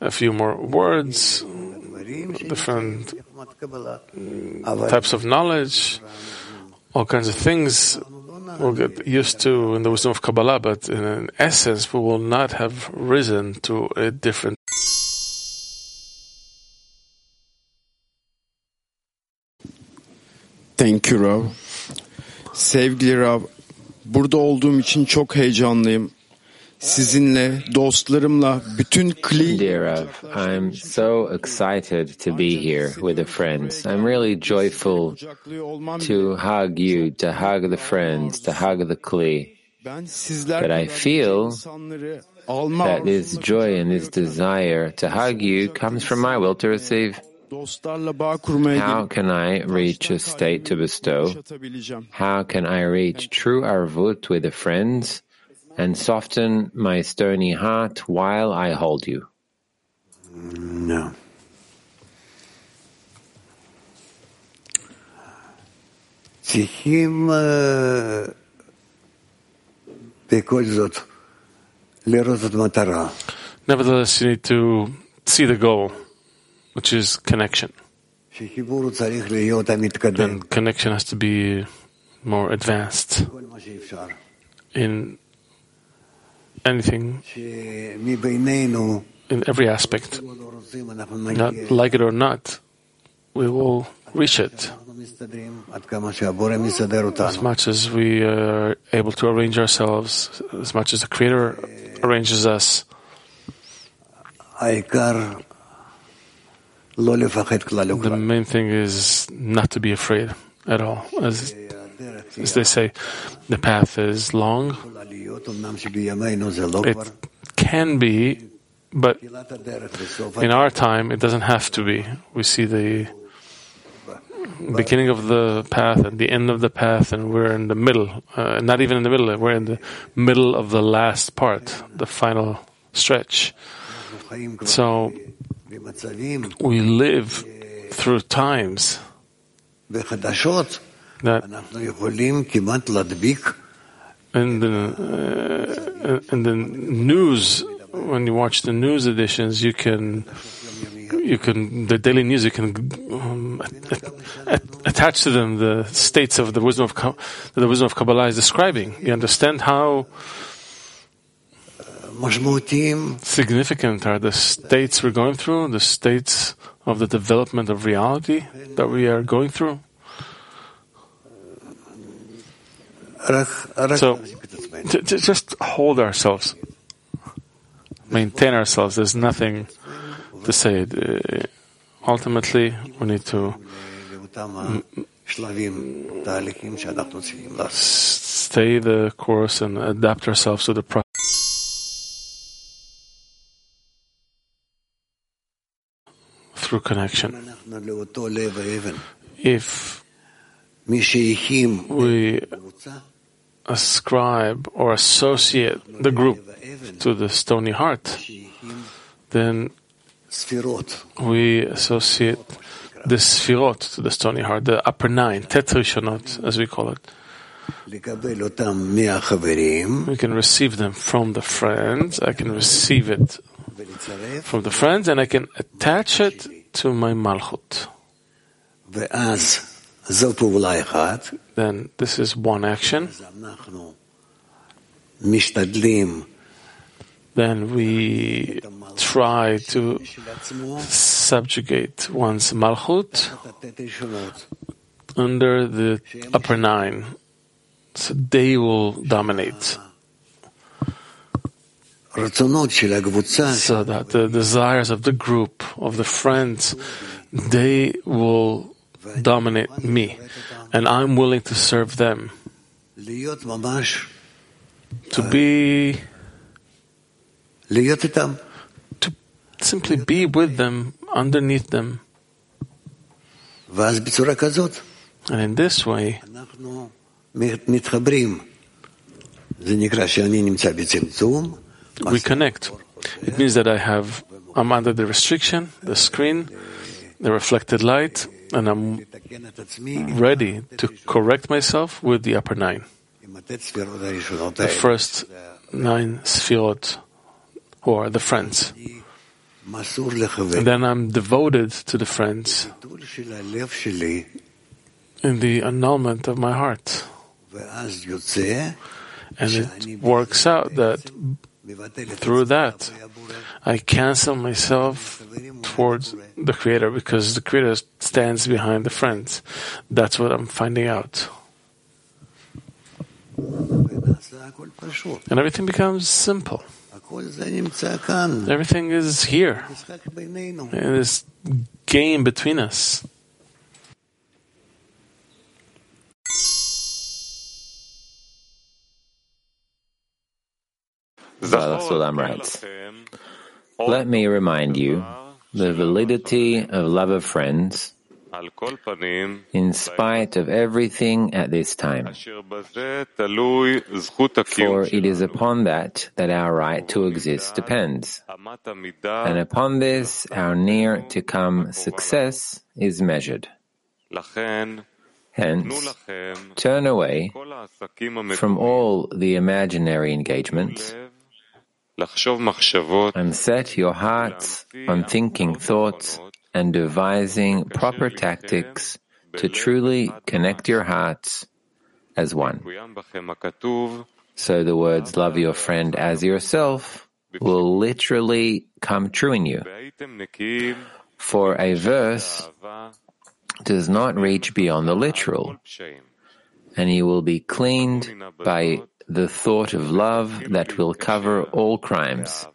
a few more words, different types of knowledge, all kinds of things we'll get used to in the wisdom of Kabbalah, but in essence, we will not have risen to a different. Thank you, Rav. Sevgili Rav, burada olduğum için çok heyecanlıyım. Sizinle, dostlarımla, bütün Kli... Dear Rav, I'm so excited to be here with the friends. I'm really joyful to hug you, to hug the friends, to hug the Kli. But I feel that this joy and this desire to hug you comes from my will to receive. How can I reach a state to bestow? How can I reach true Arvut with the friends and soften my stony heart while I hold you? No. Nevertheless, you need to see the goal, which is connection. And connection has to be more advanced in anything, in every aspect. Not like it or not, we will reach it. As much as we are able to arrange ourselves, as much as the Creator arranges us, the main thing is not to be afraid at all. As they say, the path is long. It can be, but in our time, it doesn't have to be. We see the beginning of the path and the end of the path, and we're in the middle. Not even in the middle, we're in the middle of the last part, the final stretch. So we live through times that in the news, when you watch the news editions, you can the daily news, you can attach to them the states of the wisdom of Kabbalah is describing. You understand how significant are the states we're going through, the states of the development of reality that we are going through. So, just hold ourselves, maintain ourselves. There's nothing to say. Ultimately, we need to stay the course and adapt ourselves to the process. Through connection. If we ascribe or associate the group to the stony heart, then we associate the Sfirot to the stony heart, the upper nine, Tetrishanot, as we call it. We can receive them from the friends. I can receive it from the friends, and I can attach it to my Malchut. Then this is one action. Then we try to subjugate one's Malchut under the upper nine. So they will dominate. So that the desires of the group, of the friends, they will dominate me. And I'm willing to serve them. To simply be with them, underneath them. And in this way, we connect. It means that I'm under the restriction, the screen, the reflected light, and I'm ready to correct myself with the upper nine. The first nine Sfirot, or the friends. And then I'm devoted to the friends in the annulment of my heart. And it works out that through that, I cancel myself towards the Creator, because the Creator stands behind the friends. That's what I'm finding out. And everything becomes simple. Everything is here. In this game between us. Baal HaSulam writes, let me remind you the validity of love of friends in spite of everything at this time. For it is upon that our right to exist depends. And upon this, our near to come success is measured. Hence, turn away from all the imaginary engagements and set your hearts on thinking thoughts and devising proper tactics to truly connect your hearts as one. So the words, love your friend as yourself, will literally come true in you. For a verse does not reach beyond the literal, and you will be cleaned by the thought of love that will cover all crimes.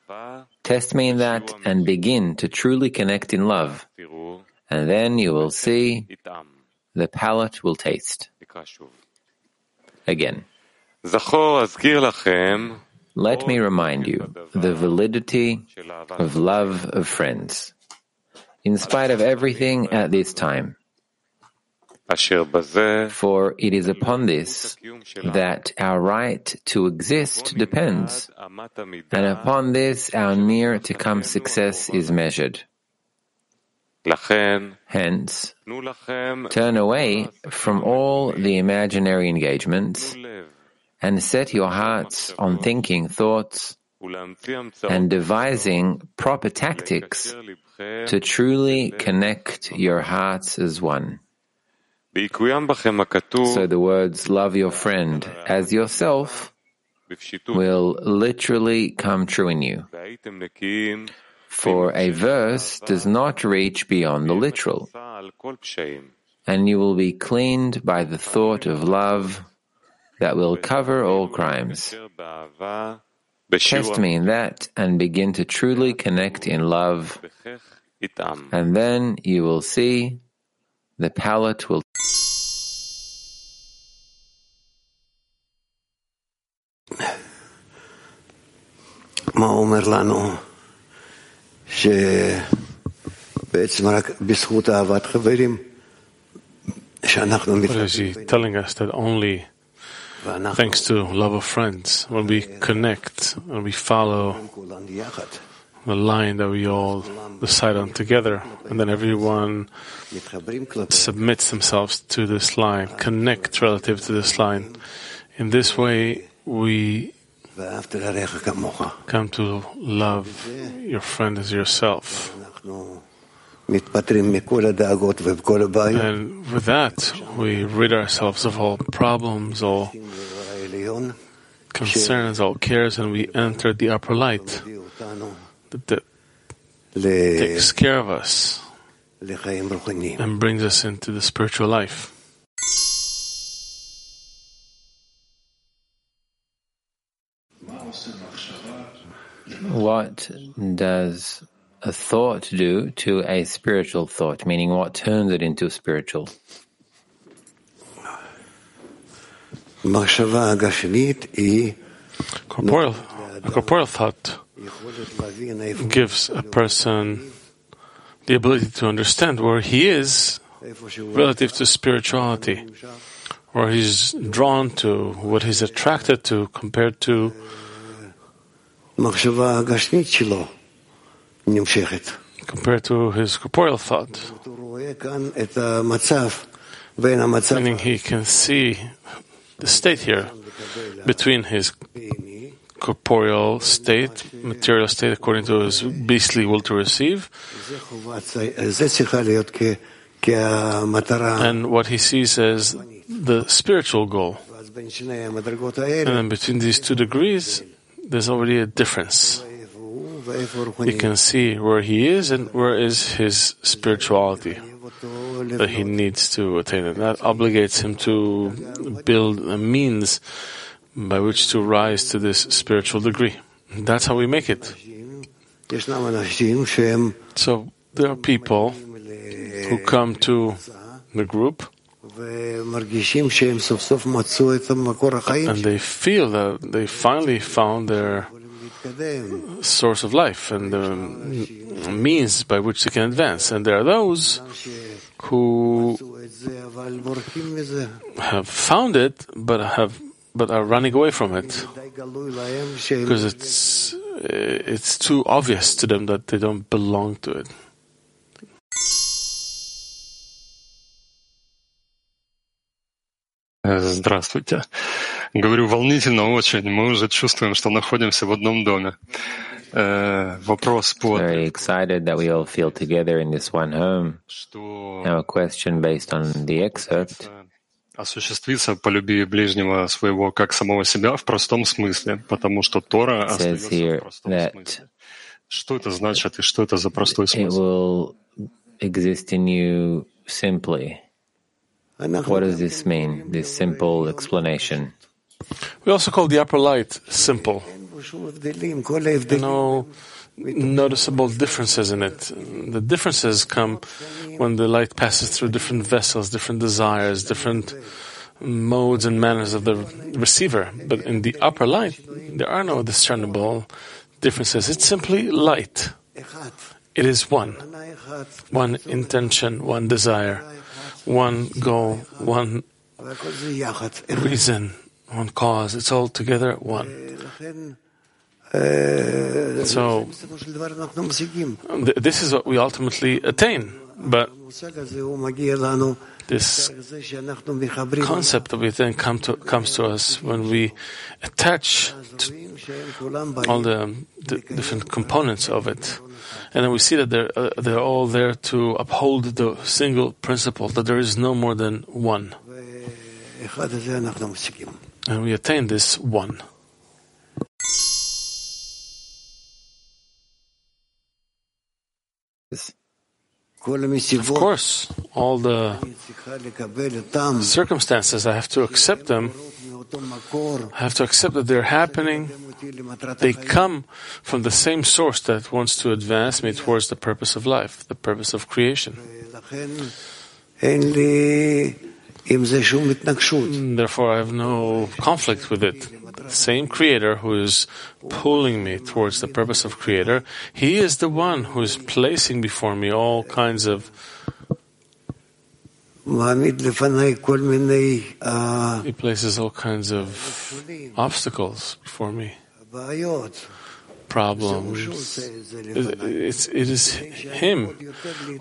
Test me in that and begin to truly connect in love, and then you will see the palate will taste. Again. Let me remind you the validity of love of friends, in spite of everything at this time. For it is upon this that our right to exist depends, and upon this our near to come success is measured. Hence, turn away from all the imaginary engagements and set your hearts on thinking thoughts and devising proper tactics to truly connect your hearts as one. So the words, love your friend as yourself, will literally come true in you. For a verse does not reach beyond the literal, and you will be cleaned by the thought of love that will cover all crimes. Test me in that and begin to truly connect in love, and then you will see the palate will. What is he telling us? That only thanks to love of friends, when we connect and we follow a line that we all decide on together, and then everyone submits themselves to this line, connect relative to this line. In this way, we come to love your friend as yourself. And with that, we rid ourselves of all problems, all concerns, all cares, and we enter the upper light that takes care of us and brings us into the spiritual life. What does a thought do to a spiritual thought, meaning what turns it into spiritual? A corporeal thought gives a person the ability to understand where he is relative to spirituality, where he's drawn to, what he's attracted to compared to his corporeal thought. Meaning he can see the state here between his corporeal state, material state, according to his beastly will to receive, and what he sees as the spiritual goal. And then between these 2 degrees, there's already a difference. He can see where he is and where is his spirituality that he needs to attain. And that obligates him to build a means by which to rise to this spiritual degree. And that's how we make it. So there are people who come to the group and they feel that they finally found their source of life and the means by which they can advance. And there are those who have found it but are running away from it because it's too obvious to them that they don't belong to it. Здравствуйте. Говорю, волнительно очень. Мы уже чувствуем, что находимся в одном доме. Вопрос по... Very excited that we all feel together in this one home. Now a question based on the excerpt. Осуществиться по любви ближнего своего как самого себя в простом смысле, потому что Тора остается в простом смысле. Что это значит и что это за простой смысл? It will exist in you simply. What does this mean, this simple explanation? We also call the upper light simple. No noticeable differences in it. The differences come when the light passes through different vessels, different desires, different modes and manners of the receiver. But in the upper light, there are no discernible differences. It's simply light. It is one. One intention, one desire, one goal, one reason, one cause. It's all together at one. So, this is what we ultimately attain. But this concept that we then comes to us when we attach to all the different components of it. And then we see that they're all there to uphold the single principle, that there is no more than one. And we attain this one. Of course, all the circumstances, I have to accept them. I have to accept that they're happening. They come from the same source that wants to advance me towards the purpose of life, the purpose of creation. Therefore, I have no conflict with it. The same Creator who is pulling me towards the purpose of Creator, He is the one who is placing before me all kinds of... He places all kinds of obstacles before me. problems. It is him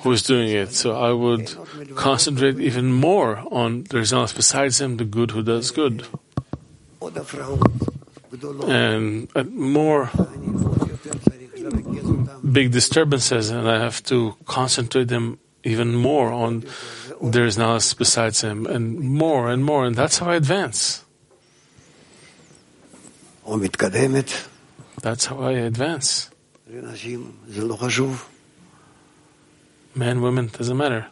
who is doing it. So I would concentrate even more on the results besides him, the good who does good. And more big disturbances, and I have to concentrate them even more on there is nothing else besides him, and more, and that's how I advance. That's how I advance. Men, women, doesn't matter.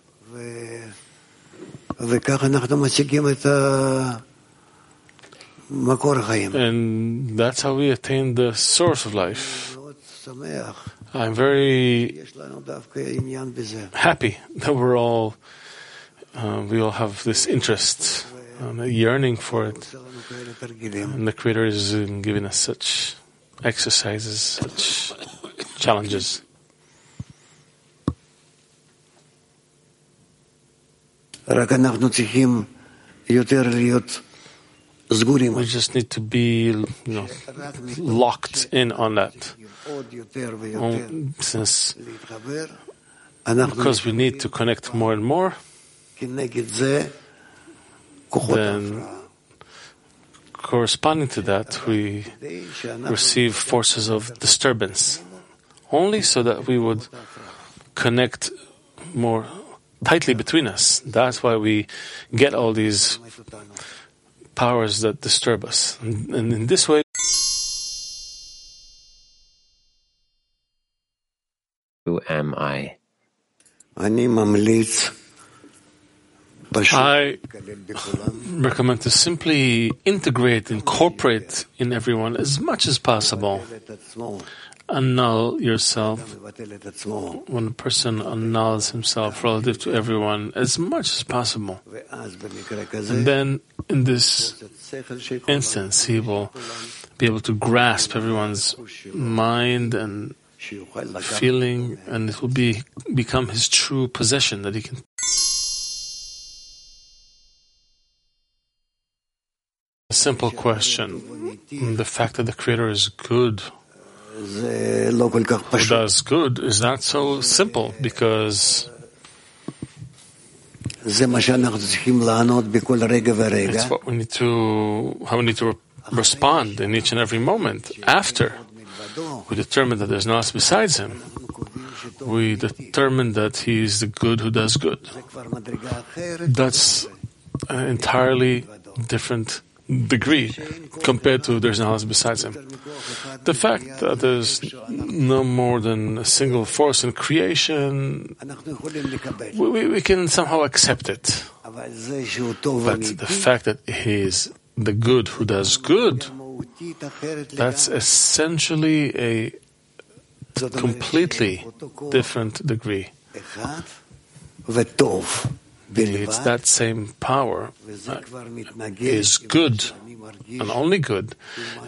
And that's how we attain the source of life. I'm very happy that we all have this interest, a yearning for it. And the Creator is giving us such exercises, such challenges. We just need to be, locked in on that. Because we need to connect more and more, then corresponding to that, we receive forces of disturbance, only so that we would connect more tightly between us. That's why we get all these powers that disturb us. And in this way, who am I? I recommend to simply integrate, incorporate in everyone as much as possible. Annul yourself. When a person annuls himself relative to everyone as much as possible. And then, in this instance, he will be able to grasp everyone's mind and feeling, and it will become his true possession that he can. A simple question. The fact that the Creator is good, who does good, is not so simple, because it's what we need to, how we need to respond in each and every moment. After we determine that there's nothing besides him, we determine that he is the good who does good. That's an entirely different degree compared to there's no house besides him. The fact that there's no more than a single force in creation, we can somehow accept it. But the fact that he is the good who does good, that's essentially a completely different degree. It's that same power is good and only good,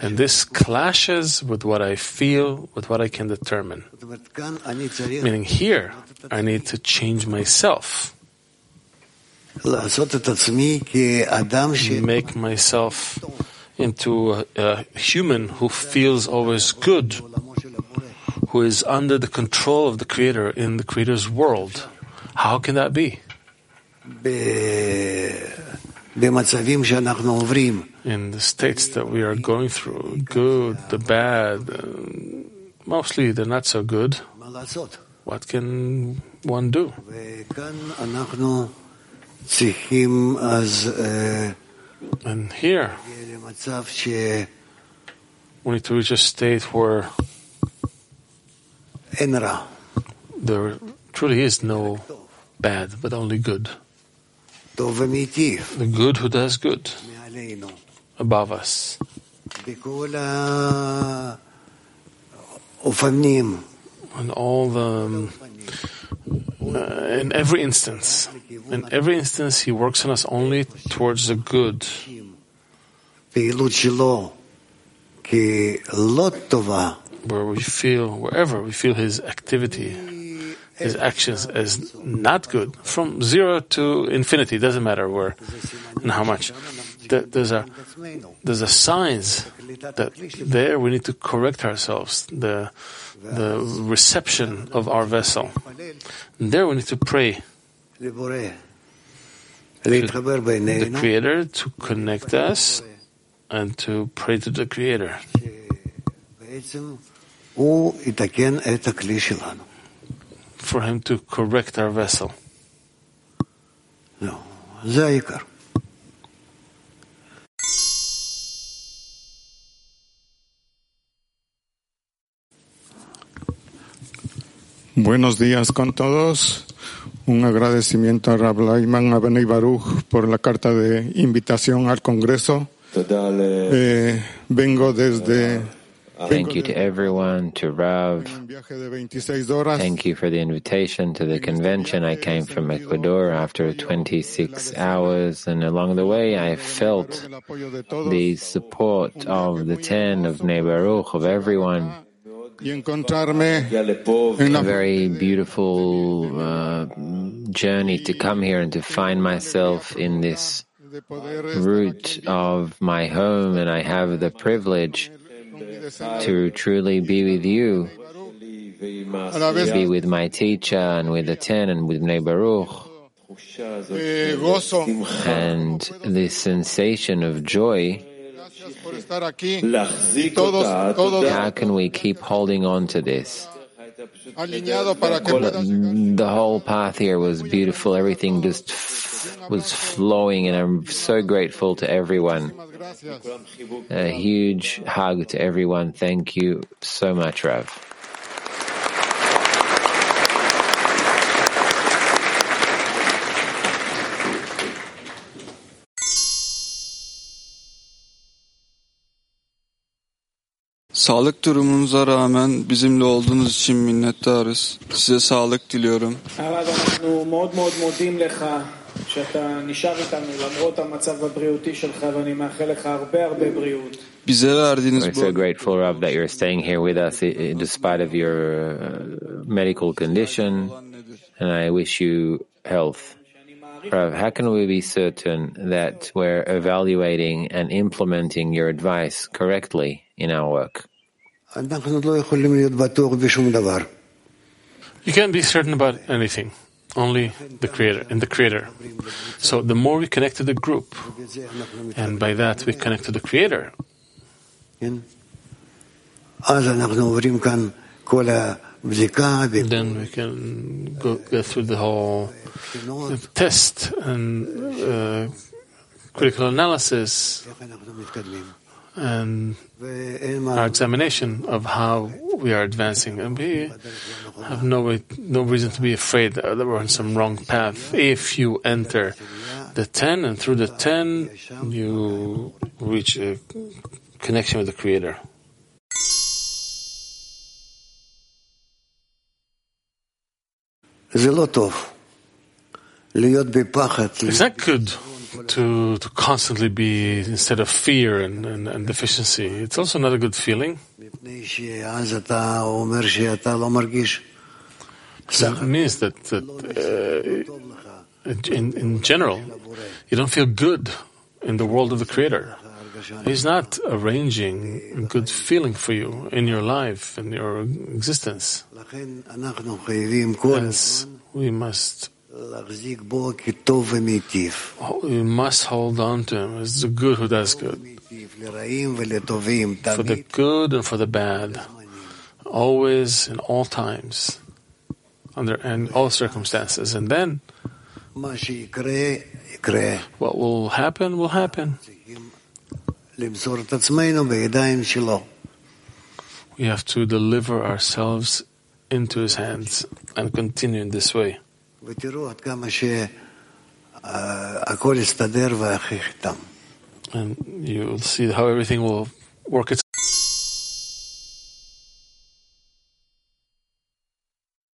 and this clashes with what I feel, with what I can determine. Meaning here, I need to change myself. Make myself into a human who feels always good, who is under the control of the Creator in the Creator's world. How can that be? In the states that we are going through, good, the bad, mostly they're not so good. What can one do? And here, we need to reach a state where there truly is no bad, but only good. The good who does good above us. And all the in every instance he works on us only towards the good. Wherever we feel his activity, his actions as not good, from 0 to infinity, doesn't matter where and how much. There's a signs that there we need to correct ourselves, the reception of our vessel. And there we need to pray to the Creator, to connect us and to pray to the Creator. For Him to correct our vessel. No. Buenos días con todos. Un agradecimiento a Rab Laiman, a Bnei Baruch por la carta de invitación al Congreso. Thank you to everyone, to Rav. Thank you for the invitation to the convention. I came from Ecuador after 26 hours, and along the way I felt the support of the 10, of Bnei Baruch, of everyone. A very beautiful journey to come here and to find myself in this root of my home, and I have the privilege to truly be with you, be with my teacher and with the 10 and with Bnei Baruch. And this sensation of joy, how can we keep holding on to this? The whole path here was beautiful. Everything just was flowing, and I'm so grateful to everyone. A huge hug to everyone. Thank you so much, Rav. Sağlık durumunuza rağmen bizimle olduğunuz için minnettarız. Size sağlık diliyorum. We're so grateful, Rav, that you're staying here with us despite of your medical condition, and I wish you health. Rav, how can we be certain that we're evaluating and implementing your advice correctly in our work? You can't be certain about anything. Only the Creator, and the Creator. So the more we connect to the group, and by that we connect to the Creator, then we can go through the whole test and critical analysis and our examination of how we are advancing, and we have no reason to be afraid that we're on some wrong path. If you enter the 10, and through the 10, you reach a connection with the Creator. It's not good to constantly be instead of fear and deficiency. It's also not a good feeling. So it means that in general, you don't feel good in the world of the Creator. He's not arranging a good feeling for you in your life and your existence. Hence, we must hold on to Him as the good who does good, for the good and for the bad, always and all times, under and all circumstances. And then what will happen will happen. We have to deliver ourselves into His hands and continue in this way. And you'll see how everything will work itself.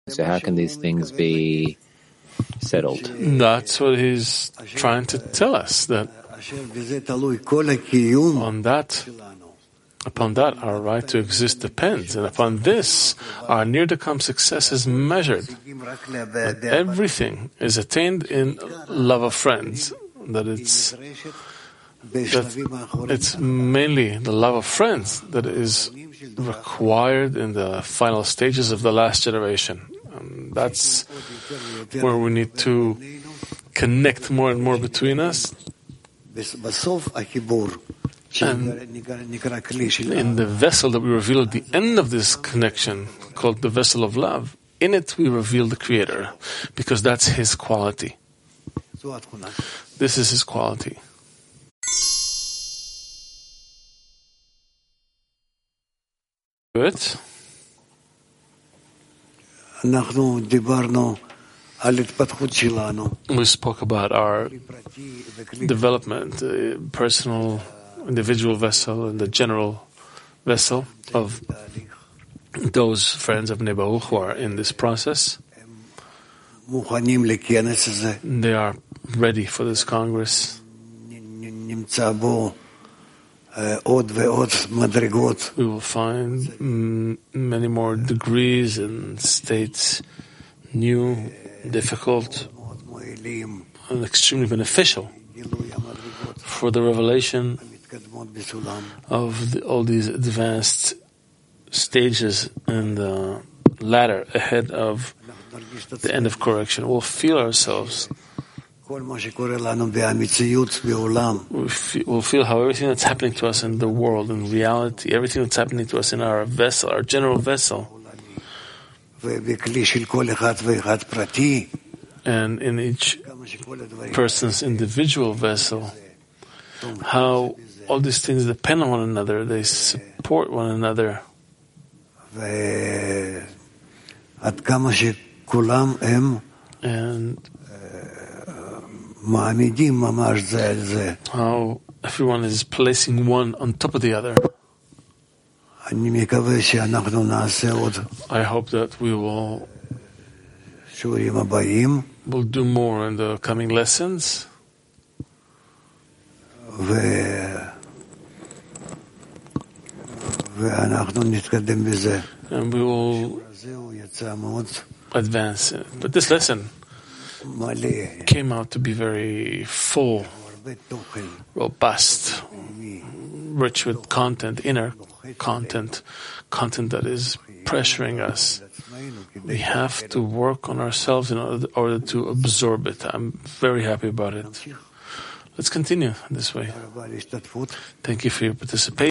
So how can these things be settled? That's what he's trying to tell us, that upon that our right to exist depends, and upon this our near-to-come success is measured. But everything is attained in love of friends, that it's It's mainly the love of friends that is required in the final stages of the last generation. And that's where we need to connect more and more between us. And in the vessel that we reveal at the end of this connection, called the vessel of love, in it we reveal the Creator, because that's His quality. This is His quality. Good. We spoke about our development, personal, individual vessel and the general vessel of those friends of Bnei Baruch who are in this process. They are ready for this Congress. We will find many more degrees and states, new, difficult, and extremely beneficial for the revelation of all these advanced stages and the ladder ahead of the end of correction. We'll feel ourselves. We'll feel how everything that's happening to us in the world, in reality, everything that's happening to us in our vessel, our general vessel, and in each person's individual vessel, how all these things depend on one another, they support one another. And how everyone is placing one on top of the other. I hope that we will do more in the coming lessons. And we will advance. But this lesson came out to be very full, robust, rich with content, inner content, content that is pressuring us. We have to work on ourselves in order to absorb it. I'm very happy about it. Let's continue this way. Thank you for your participation.